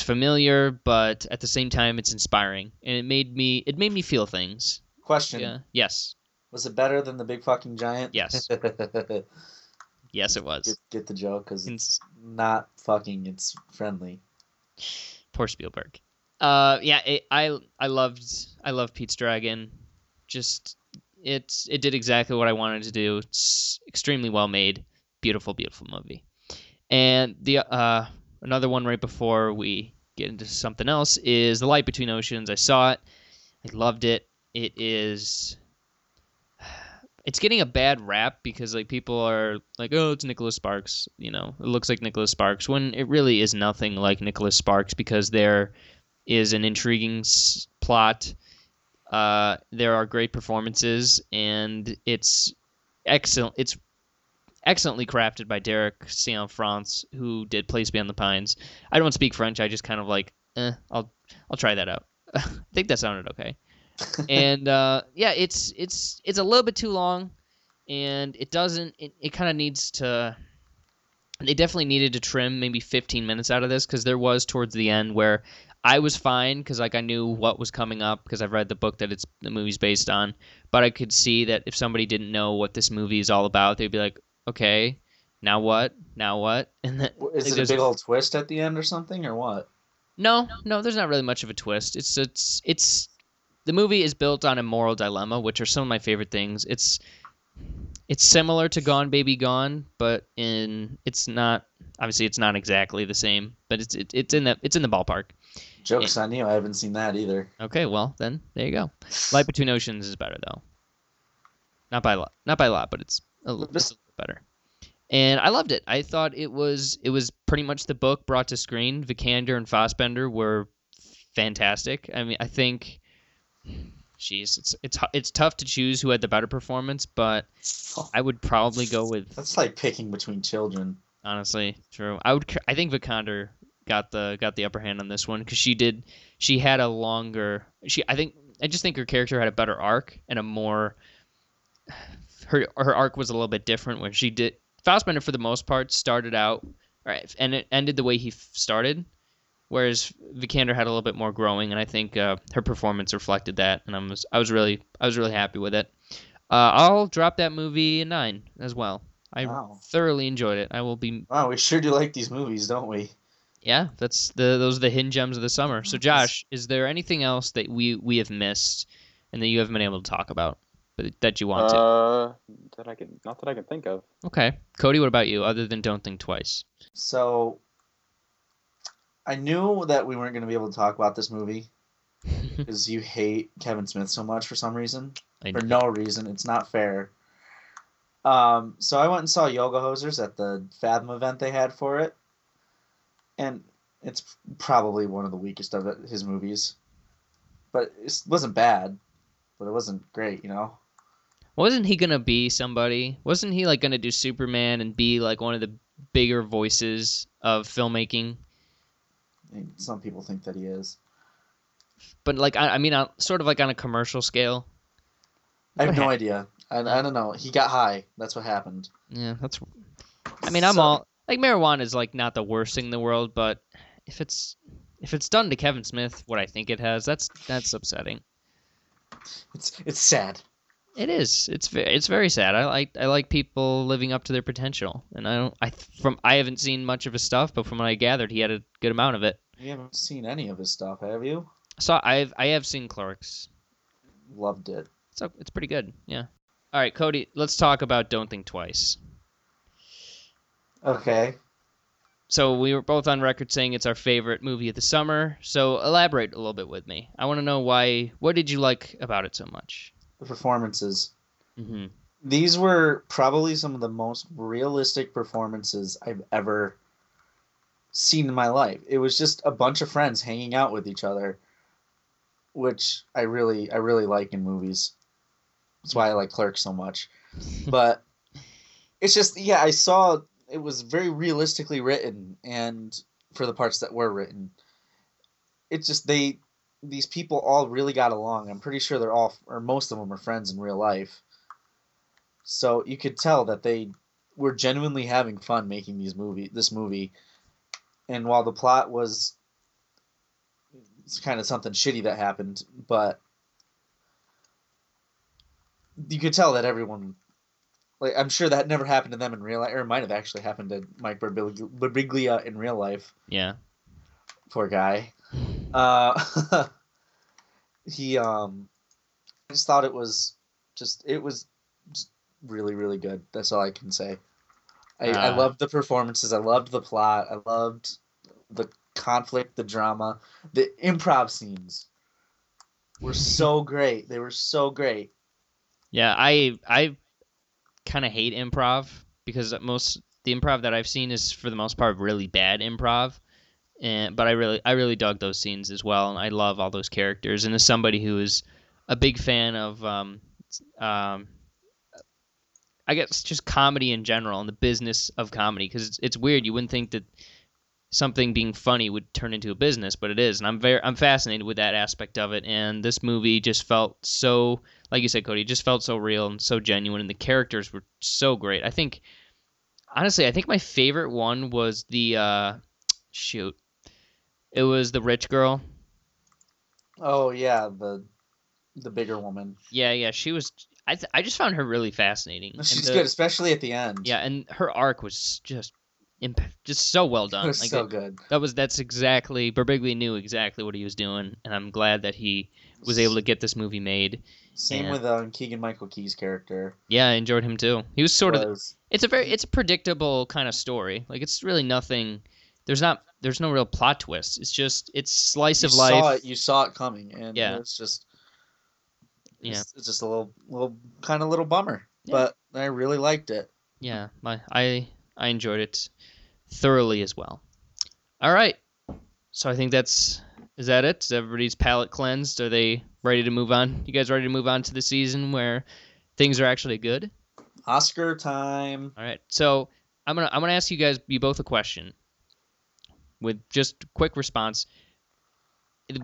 familiar, but at the same time, it's inspiring, and it made me feel things. Question. Yeah. Yes. Was it better than The Big Fucking Giant? Yes. Yes, it was. Get the joke, because it's not fucking. It's friendly. Poor Spielberg. I loved Pete's Dragon. Just it did exactly what I wanted to do. It's extremely well made. Beautiful, beautiful movie. And the another one right before we get into something else is The Light Between Oceans. I saw it. I loved it. It's getting a bad rap because like people are like, oh, it's Nicholas Sparks. You know, it looks like Nicholas Sparks, when it really is nothing like Nicholas Sparks, because there is an intriguing plot. There are great performances, and it's excellent. It's excellently crafted by Derek Cianfrance, who did Place Beyond the Pines. I don't speak French. I just kind of like, I'll try that out. I think that sounded okay. And it's a little bit too long, and it kind of needs to. They definitely needed to trim maybe 15 minutes out of this, because there was towards the end where I was fine, because like I knew what was coming up, because I've read the book that the movie's based on. But I could see that if somebody didn't know what this movie is all about, they'd be like, okay, now what? And then, is it a big old twist at the end or something, or what? No, there's not really much of a twist. It's the movie is built on a moral dilemma, which are some of my favorite things. It's similar to Gone Baby Gone, but it's not exactly the same, but it's in the ballpark. Jokes on you, I haven't seen that either. Okay, well then there you go. Light Between Oceans is better though. Not by a lot, but it's a little better. And I loved it. I thought it was pretty much the book brought to screen. Vikander and Fassbender were fantastic. I mean, I think, jeez, it's tough to choose who had the better performance, but I would probably go with. That's like picking between children. Honestly, true. I think Vikander got the upper hand on this one because I just think her character had a better arc and a more. Her arc was a little bit different where she did. Fassbender, for the most part, started out right, and it ended the way he started, whereas Vikander had a little bit more growing, and I think her performance reflected that, and I was really happy with it. I'll drop that movie a 9 as well. I thoroughly enjoyed it. I will be. Wow, we sure do like these movies, don't we? Yeah, those are the hidden gems of the summer. So, Josh, is there anything else that we have missed and that you haven't been able to talk about? That you want to? Not that I can think of. Okay. Cody, what about you, other than Don't Think Twice? So, I knew that we weren't going to be able to talk about this movie because you hate Kevin Smith so much for some reason. For no reason. It's not fair. So, I went and saw Yoga Hosers at the Fathom event they had for it. And it's probably one of the weakest of his movies. But it wasn't bad. But it wasn't great, you know? Wasn't he going to be somebody? Wasn't he like going to do Superman and be like one of the bigger voices of filmmaking? I mean, some people think that he is. But like, I mean, sort of like on a commercial scale. I have no idea. I don't know. He got high. That's what happened. Yeah, that's... I mean, Like, marijuana is like not the worst thing in the world, but if it's done to Kevin Smith, what I think it has, that's upsetting. It's sad. It is. It's very sad. I like people living up to their potential, and I haven't seen much of his stuff, but from what I gathered, he had a good amount of it. You haven't seen any of his stuff, have you? So I have seen Clerks. Loved it. So it's pretty good. Yeah. All right, Cody. Let's talk about Don't Think Twice. Okay. So we were both on record saying it's our favorite movie of the summer. So elaborate a little bit with me. I want to know why. What did you like about it so much? The performances. Mm-hmm. These were probably some of the most realistic performances I've ever seen in my life. It was just a bunch of friends hanging out with each other, which I really like in movies. That's why I like Clerks so much. But it's just, yeah, I saw. It was very realistically written, and for the parts that were written, it's just these people all really got along. I'm pretty sure they're all, or most of them, are friends in real life. So you could tell that they were genuinely having fun making this movie. And while the plot was, it's kind of something shitty that happened, but you could tell that everyone. Like, I'm sure that never happened to them in real life, or it might have actually happened to Mike Birbiglia in real life. Yeah. Poor guy. I just thought it was just really, really good. That's all I can say. I loved the performances. I loved the plot. I loved the conflict, the drama. The improv scenes were so great. They were so great. Yeah, I kind of hate improv because the improv that I've seen is for the most part really bad improv, but I really dug those scenes as well, and I love all those characters. And as somebody who is a big fan of I guess just comedy in general and the business of comedy, because it's weird, you wouldn't think that something being funny would turn into a business, but it is, and I'm fascinated with that aspect of it. And this movie just felt so, like you said, Cody, just felt so real and so genuine, and the characters were so great. I think, honestly, my favorite one was the it was the rich girl. Oh yeah, the bigger woman. Yeah, she was. I just found her really fascinating. She's good, especially at the end. Yeah, and her arc was just so well done. It was like so good. That's exactly, Birbiglia knew exactly what he was doing, and I'm glad that he was able to get this movie made. Same with Keegan-Michael Key's character. Yeah, I enjoyed him too. He was it's a predictable kind of story. Like, it's really nothing. There's no real plot twist. It's just slice of life. You saw it coming, and yeah. It's just a little kind of little bummer, yeah. But I really liked it. Yeah, I enjoyed it thoroughly as well. All right. So I think that's Is that it? Is everybody's palate cleansed? Are they ready to move on? You guys ready to move on to the season where things are actually good? Oscar time. All right. So I'm gonna ask you guys, you both, a question with just a quick response.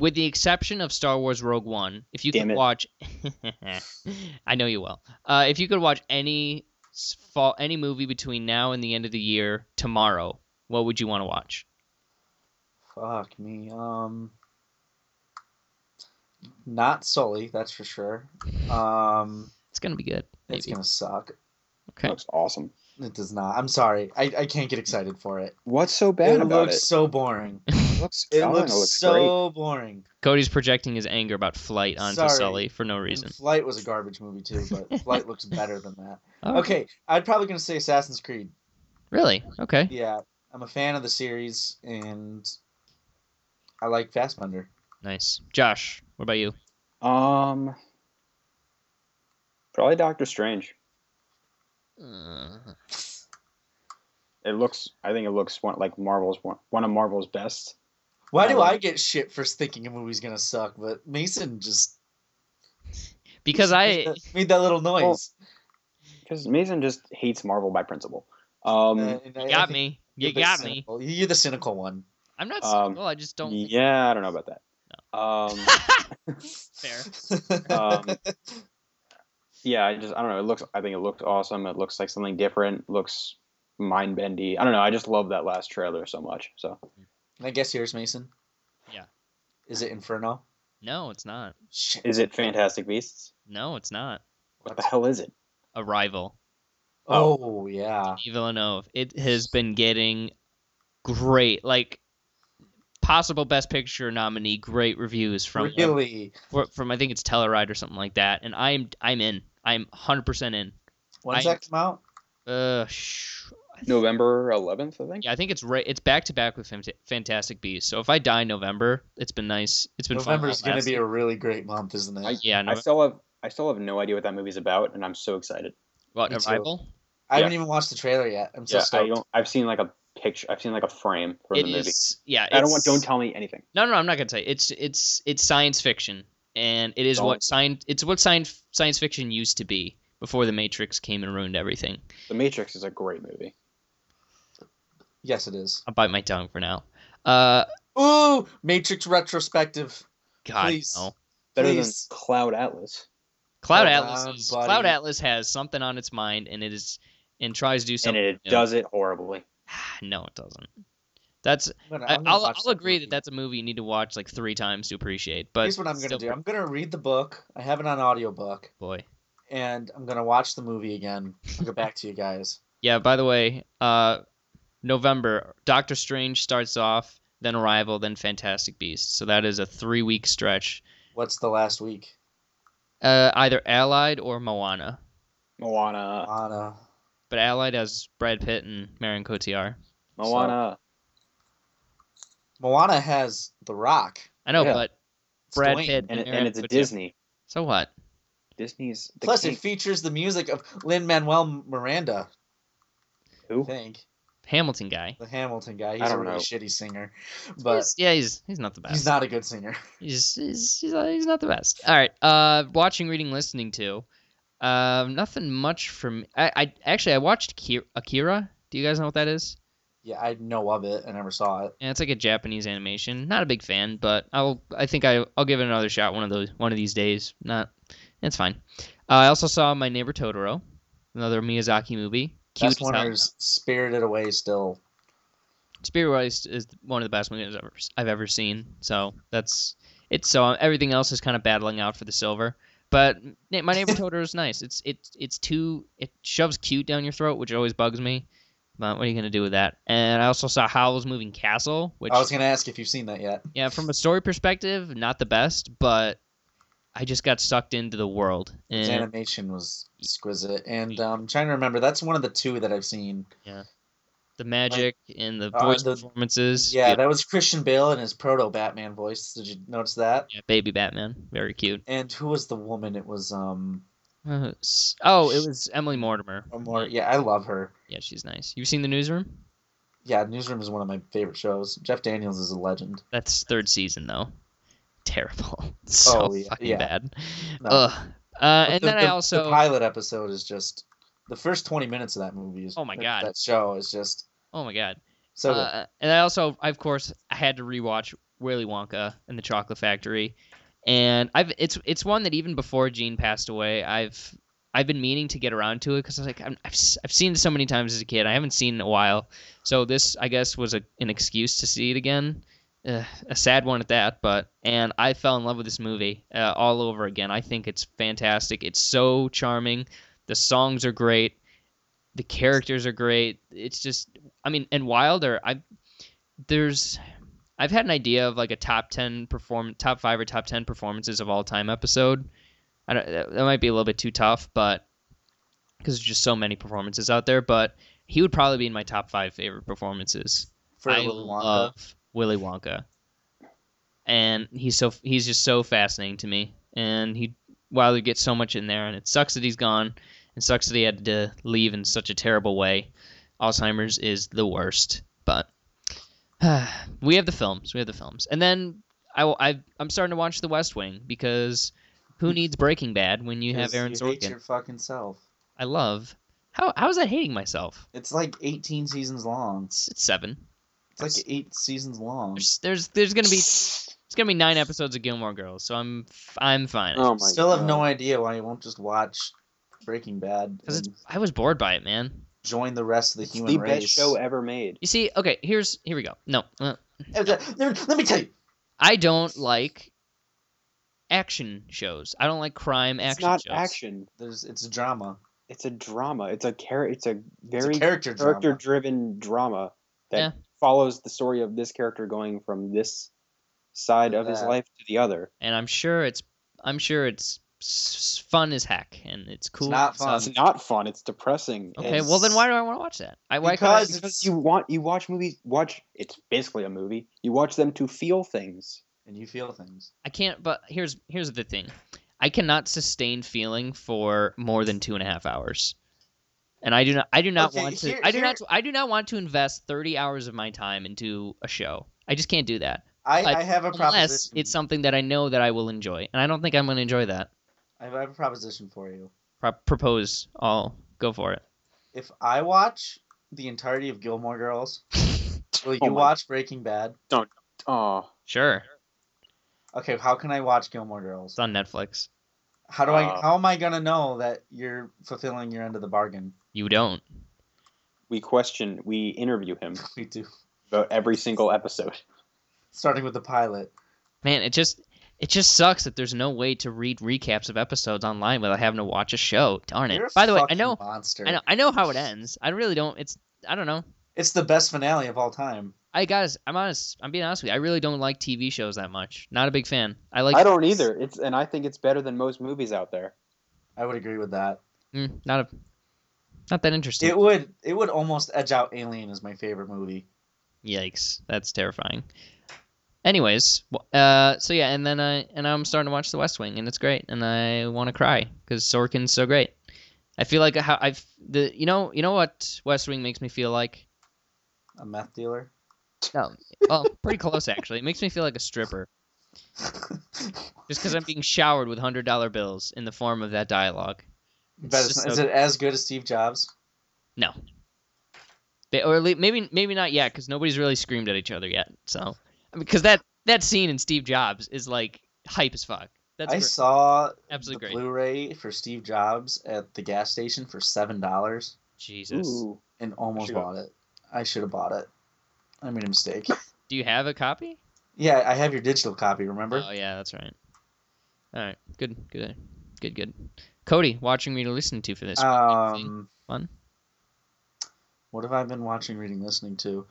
With the exception of Star Wars Rogue One, if you could watch, I know you will. If you could watch any movie between now and the end of the year tomorrow, what would you want to watch? Fuck me. Not Sully, that's for sure. It's gonna be good. Maybe. It's gonna suck. Okay. It looks awesome. It does not. I'm sorry. I can't get excited for it. What's so bad about it? It looks so boring. It looks so great. Boring. Cody's projecting his anger about Flight onto Sully for no reason. And Flight was a garbage movie too, but Flight looks better than that. Oh. Okay, I'm probably going to say Assassin's Creed. Really? Okay. Yeah, I'm a fan of the series, and I like Fassbender. Nice. Josh, what about you? Probably Doctor Strange. I think it looks like Marvel's one of Marvel's best. Why do I get shit for thinking a movie's gonna suck? But Mason just made that little noise. Well, because Mason just hates Marvel by principle. You got me. You got me. You're the cynical one. I'm not cynical. I just don't. Yeah, I don't know about that. No. Fair. Yeah, I don't know. I think it looks awesome. It looks like something different. It looks mind bendy. I don't know. I just love that last trailer so much. So, I guess yours, Mason. Yeah. Is it Inferno? No, it's not. Shit. Is it Fantastic Beasts? No, it's not. What the hell is it? Arrival. Oh yeah. Villeneuve. It has been getting great, like, possible Best Picture nominee. Great reviews from really from I think it's Telluride or something like that. And I'm in. I'm 100% in. When's that come out? November 11th, I think. Yeah, I think it's right. It's back to back with Fantastic Beasts. So if I die in November, it's been nice. It's been November's fun. November's gonna be a really great month, isn't it? I still have no idea what that movie's about, and I'm so excited. What, Arrival? I haven't even watched the trailer yet. I'm so stoked. I've seen like a picture. I've seen like a frame from the movie. Yeah, don't tell me anything. No, I'm not gonna tell you. It's science fiction, and it is science fiction used to be. Before The Matrix came and ruined everything. The Matrix is a great movie. Yes, it is. I'll bite my tongue for now. Ooh! Matrix retrospective. God, please. No. Better than Cloud Atlas. Cloud Atlas has something on its mind, and tries to do something. And it does it horribly. No, it doesn't. I'll agree that that's a movie you need to watch like 3 times to appreciate. But here's what I'm going to do. I'm going to read the book. I have it on audiobook. Boy. And I'm going to watch the movie again. I'll go back to you guys. Yeah, by the way, November, Doctor Strange starts off, then Arrival, then Fantastic Beasts. So that is a 3-week stretch. What's the last week? Either Allied or Moana. Moana. But Allied has Brad Pitt and Marion Cotillard. Moana has The Rock. I know, yeah. But Brad Pitt and it's a Disney. So what? Disney's the Plus, king. It features the music of Lin-Manuel Miranda. Who? I think. Hamilton guy. The Hamilton guy. He's a really shitty singer. But he's not the best. He's not a good singer. He's not the best. All right. Watching, reading, listening to. Nothing much from. I watched Akira. Do you guys know what that is? Yeah, I know of it. I never saw it. Yeah, it's like a Japanese animation. Not a big fan, but I think I'll give it another shot one of these days. Not. It's fine. I also saw My Neighbor Totoro, another Miyazaki movie. Best one is Spirited Away still. Spirited Away is one of the best movies I've ever seen. So that's it. So everything else is kind of battling out for the silver. But My Neighbor Totoro is nice. It shoves cute down your throat, which always bugs me. But what are you going to do with that? And I also saw Howl's Moving Castle. Which I was going to ask if you've seen that yet. Yeah, from a story perspective, not the best, but I just got sucked into the world. And his animation was exquisite. And I'm trying to remember. That's one of the 2 that I've seen. Yeah. The magic and the voice performances. Yeah, that was Christian Bale in his proto-Batman voice. Did you notice that? Yeah, baby Batman. Very cute. And who was the woman? It was... it was Emily Mortimer. Yeah, I love her. Yeah, she's nice. You've seen The Newsroom? Yeah, The Newsroom is one of my favorite shows. Jeff Daniels is a legend. That's 3rd season, though. terrible. It's so fucking bad. No. Ugh. And then the pilot episode is just the first 20 minutes of that movie. That show is just oh my god. So and I had to rewatch Willy Wonka and the Chocolate Factory, and it's one that even before Gene passed away, I've been meaning to get around to it because I was like I've seen it so many times as a kid. I haven't seen it in a while, so this I guess was an excuse to see it again. A sad one at that, and I fell in love with this movie all over again. I think it's fantastic. It's so charming. The songs are great. The characters are great. It's just, I mean, and Wilder. I've had an idea of like a top 5 or top 10 performances of all time episode. That might be a little bit too tough, but because there's just so many performances out there. But he would probably be in my top 5 favorite performances. I love Willy Wonka, and he's just so fascinating to me, and Wilder gets so much in there, and it sucks that he's gone, and sucks that he had to leave in such a terrible way. Alzheimer's is the worst, but we have the films, and then I'm starting to watch The West Wing, because who needs Breaking Bad when you have Aaron Sorkin? You hate your fucking self. I love how is that hating myself? It's like 18 seasons long. It's 7. It's like 8 seasons long. There's gonna be 9 episodes of Gilmore Girls, so I'm fine. Oh my Still God. Have no idea why you won't just watch Breaking Bad. Because I was bored by it, man. Join the rest of the human race. It's the best show ever made. You see, okay, here we go. No, let me tell you, I don't like action shows. I don't like crime action shows. It's not action. It's drama. It's a drama. It's a character-driven drama that. Yeah. Follows the story of this character going from this side of his life to the other, and I'm sure it's fun as heck, and it's cool. It's not fun. It's not fun. It's depressing. Okay, well then why do I want to watch that? Because you watch movies. It's basically a movie. You watch them to feel things, and you feel things. I can't. But here's the thing: I cannot sustain feeling for more than 2.5 hours. And I do not want to invest 30 hours of my time into a show. I just can't do that. I have a proposition. Unless it's something that I know that I will enjoy, and I don't think I'm going to enjoy that. I have a proposition for you. Propose. I'll go for it. If I watch the entirety of Gilmore Girls, will you watch Breaking Bad? Don't. Oh, sure. Okay, how can I watch Gilmore Girls? It's on Netflix. How am I gonna know that you're fulfilling your end of the bargain? You don't. We interview him. We do. About every single episode. Starting with the pilot. Man, it just sucks that there's no way to read recaps of episodes online without having to watch a show. Darn it. By the way, monster. I know how it ends. I really don't. I don't know. It's the best finale of all time. I'm being honest with you. I really don't like TV shows that much. Not a big fan. I don't either. I think it's better than most movies out there. I would agree with that. Not that interesting. It would almost edge out Alien as my favorite movie. Yikes, that's terrifying. Anyways, so yeah, and then I'm starting to watch The West Wing, and it's great, and I want to cry because Sorkin's so great. I feel like you know what West Wing makes me feel like? A meth dealer. No, well, pretty close actually. It makes me feel like a stripper, just because I'm being showered with $100 bills in the form of that dialogue. Is it as good as Steve Jobs? No, maybe not yet, because nobody's really screamed at each other yet. So, because that scene in Steve Jobs is like hype as fuck. I saw the Blu-ray for Steve Jobs at the gas station for $7. Jesus, ooh, and almost bought it. I should have bought it. I made a mistake. Do you have a copy? Yeah, I have your digital copy, remember? Oh, yeah, that's right. All right, good. Cody, watching, reading, listening to for this week. Fun? What have I been watching, reading, listening to?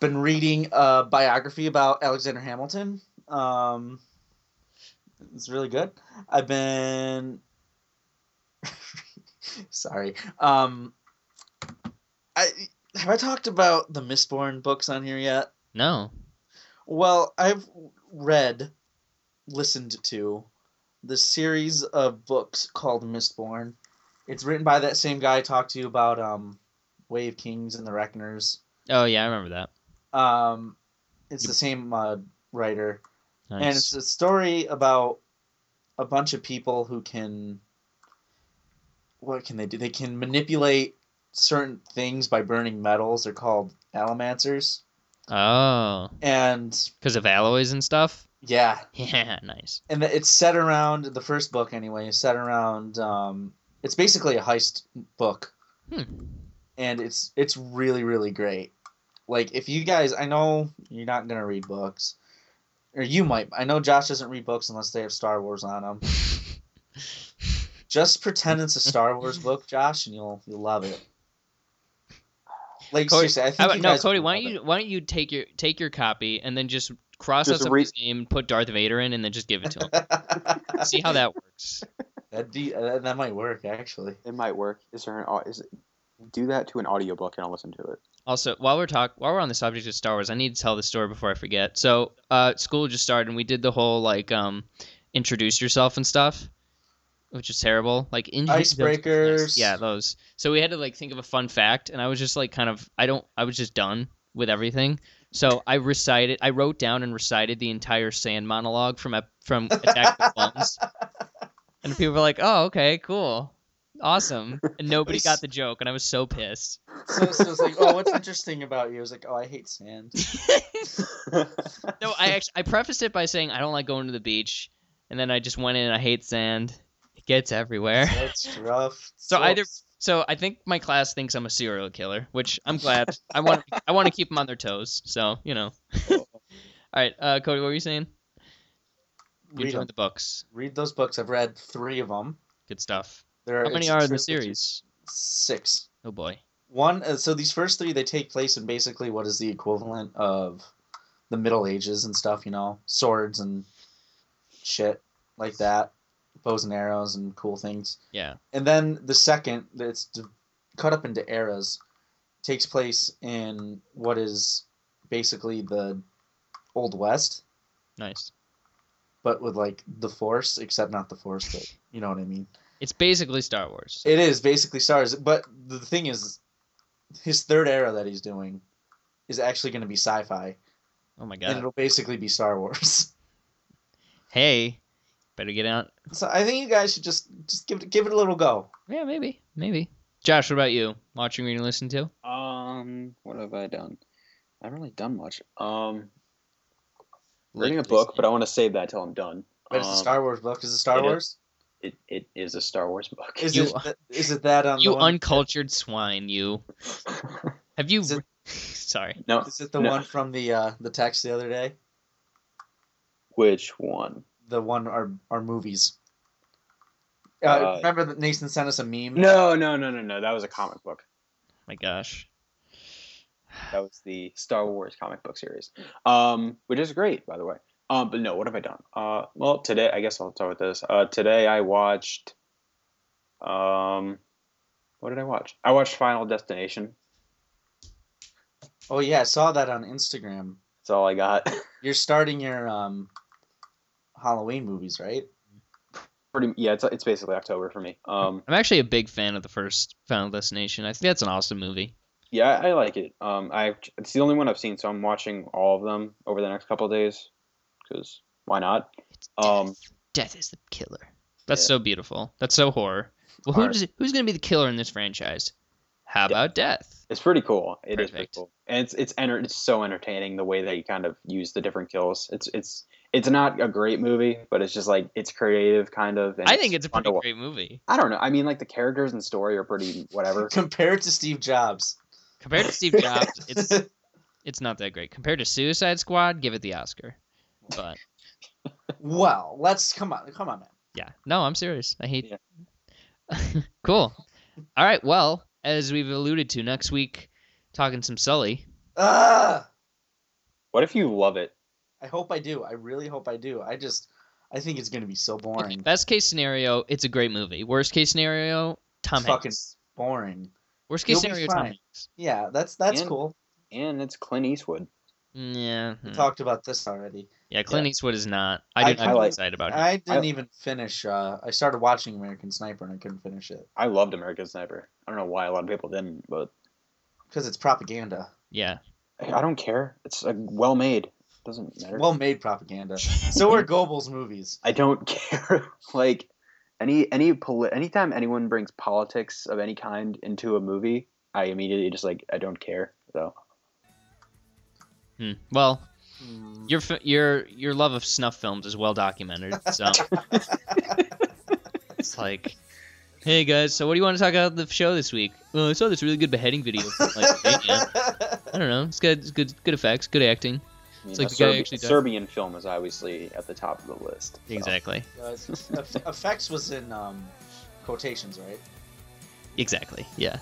Been reading a biography about Alexander Hamilton. It's really good. I've been... Sorry. Have I talked about the Mistborn books on here yet? No. Well, I've listened to the series of books called Mistborn. It's written by that same guy I talked to you about Wave Kings and the Reckoners. Oh, yeah, I remember that. It's the same writer. Nice. And it's a story about a bunch of people who can... What can they do? They can manipulate certain things by burning metals. They're called allomancers. Oh. And... Because of alloys and stuff? Yeah. Yeah, nice. And it's set around... The first book, anyway, is set around... it's basically a heist book. Hmm. And it's really, really great. Like, if you guys... I know you're not going to read books. Or you might. I know Josh doesn't read books unless they have Star Wars on them. Just pretend it's a Star Wars book, Josh, and you'll love it. Like, Cody, seriously, I think you guys... No, Cody, why don't you take your copy and then just cross out somebody's name, put Darth Vader in, and then just give it to him. See how that works. That might work, actually. It might work. Is there an... Do that to an audiobook and I'll listen to it. Also, while we're on the subject of Star Wars, I need to tell this story before I forget. So, school just started and we did the whole like introduce yourself and stuff, which is terrible. Like icebreakers. Yeah, those. So we had to like think of a fun fact, and I was just like I was just done with everything. So I wrote down and recited the entire Sand monologue from Attack of the Clones. And people were like, "Oh, okay, cool." Awesome. And nobody got the joke, and I was so pissed. So it's like, oh, what's interesting about you? I was like, oh, I hate sand. No, I prefaced it by saying I don't like going to the beach, and then I just went in and I hate sand. It gets everywhere. It's rough. So I think my class thinks I'm a serial killer, which I'm glad. I want to keep them on their toes. So, you know. All right, Cody, what were you saying? Read the books. Read those books. I've read 3 of them. Good stuff. How many are in the series? 6. Oh boy. So these first 3, they take place in basically what is the equivalent of the Middle Ages and stuff, you know, swords and shit like that, bows and arrows and cool things. Yeah. And then the second, that's cut up into eras, takes place in what is basically the Old West. Nice. But with like the Force, except not the Force, but you know what I mean. It's basically Star Wars. It is basically Star Wars. But the thing is, his third era that he's doing is actually going to be sci-fi. Oh, my God. And it'll basically be Star Wars. Hey, better get out. So I think you guys should just give it a little go. Yeah, maybe. Josh, what about you? Watching, reading, listening to? What have I done? I haven't really done much. Reading a book, but I want to save that till I'm done. But it's a Star Wars book. Is it Star Wars? It is a Star Wars book. Is it that on you the one uncultured that... swine? You have you? Is it... Sorry, no. Is it the one from the text the other day? Which one? The one our movies. Remember that Nathan sent us a meme. No. That was a comic book. My gosh, that was the Star Wars comic book series, which is great, by the way. But no, what have I done? Well, today, I guess I'll start with this. Today I watched... what did I watch? I watched Final Destination. Oh, yeah, I saw that on Instagram. That's all I got. You're starting your Halloween movies, right? Yeah, it's basically October for me. I'm actually a big fan of the first Final Destination. I think that's an awesome movie. Yeah, I like it. It's the only one I've seen, so I'm watching all of them over the next couple of days. Because why not? Death is the killer. That's so beautiful. That's so horror. Well, who's going to be the killer in this franchise? How about Death? It's pretty cool. It is pretty cool, and it's so entertaining the way they kind of use the different kills. It's not a great movie, but it's just like it's creative kind of. And I think it's a pretty great movie. I don't know. I mean, like the characters and story are pretty whatever. Compared to Steve Jobs, it's not that great. Compared to Suicide Squad, give it the Oscar. But well, let's come on, man. Yeah, no, I'm serious. I hate. Yeah. Cool. All right. Well, as we've alluded to, next week, talking some Sully. What if you love it? I hope I do. I really hope I do. I think it's gonna be so boring. Okay, best case scenario, it's a great movie. Worst case scenario, Tom Hanks. Fucking boring. Worst case scenario, Tom Hanks. Yeah, that's cool. And it's Clint Eastwood. Yeah. We talked about this already. Yeah, Clint Eastwood is not. I didn't excited about it. I didn't even finish. I started watching American Sniper and I couldn't finish it. I loved American Sniper. I don't know why a lot of people didn't, but because it's propaganda. Yeah. I don't care. It's well made. Doesn't matter. Well-made propaganda. So are Goebbels movies. I don't care. Like, anytime anyone brings politics of any kind into a movie, I immediately just, like, I don't care. So. Well, your love of snuff films is well documented. So it's like, hey guys, so what do you want to talk about the show this week? Well, I saw this really good beheading video. I don't know. It's got good effects, good acting. I mean, it's like Serbian film is obviously at the top of the list. So. Exactly. Effects was in quotations, right? Exactly. Yeah.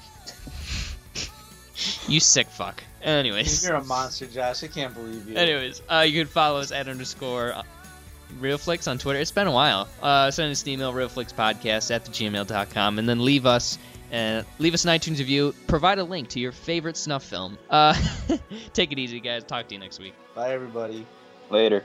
You sick fuck. Anyways. You're a monster, Josh. I can't believe you. Anyways, you can follow us at _RealFlix on Twitter. It's been a while. Send us an email, realflixpodcast@gmail.com, and then leave us an iTunes review. Provide a link to your favorite snuff film. Take it easy, guys. Talk to you next week. Bye, everybody. Later.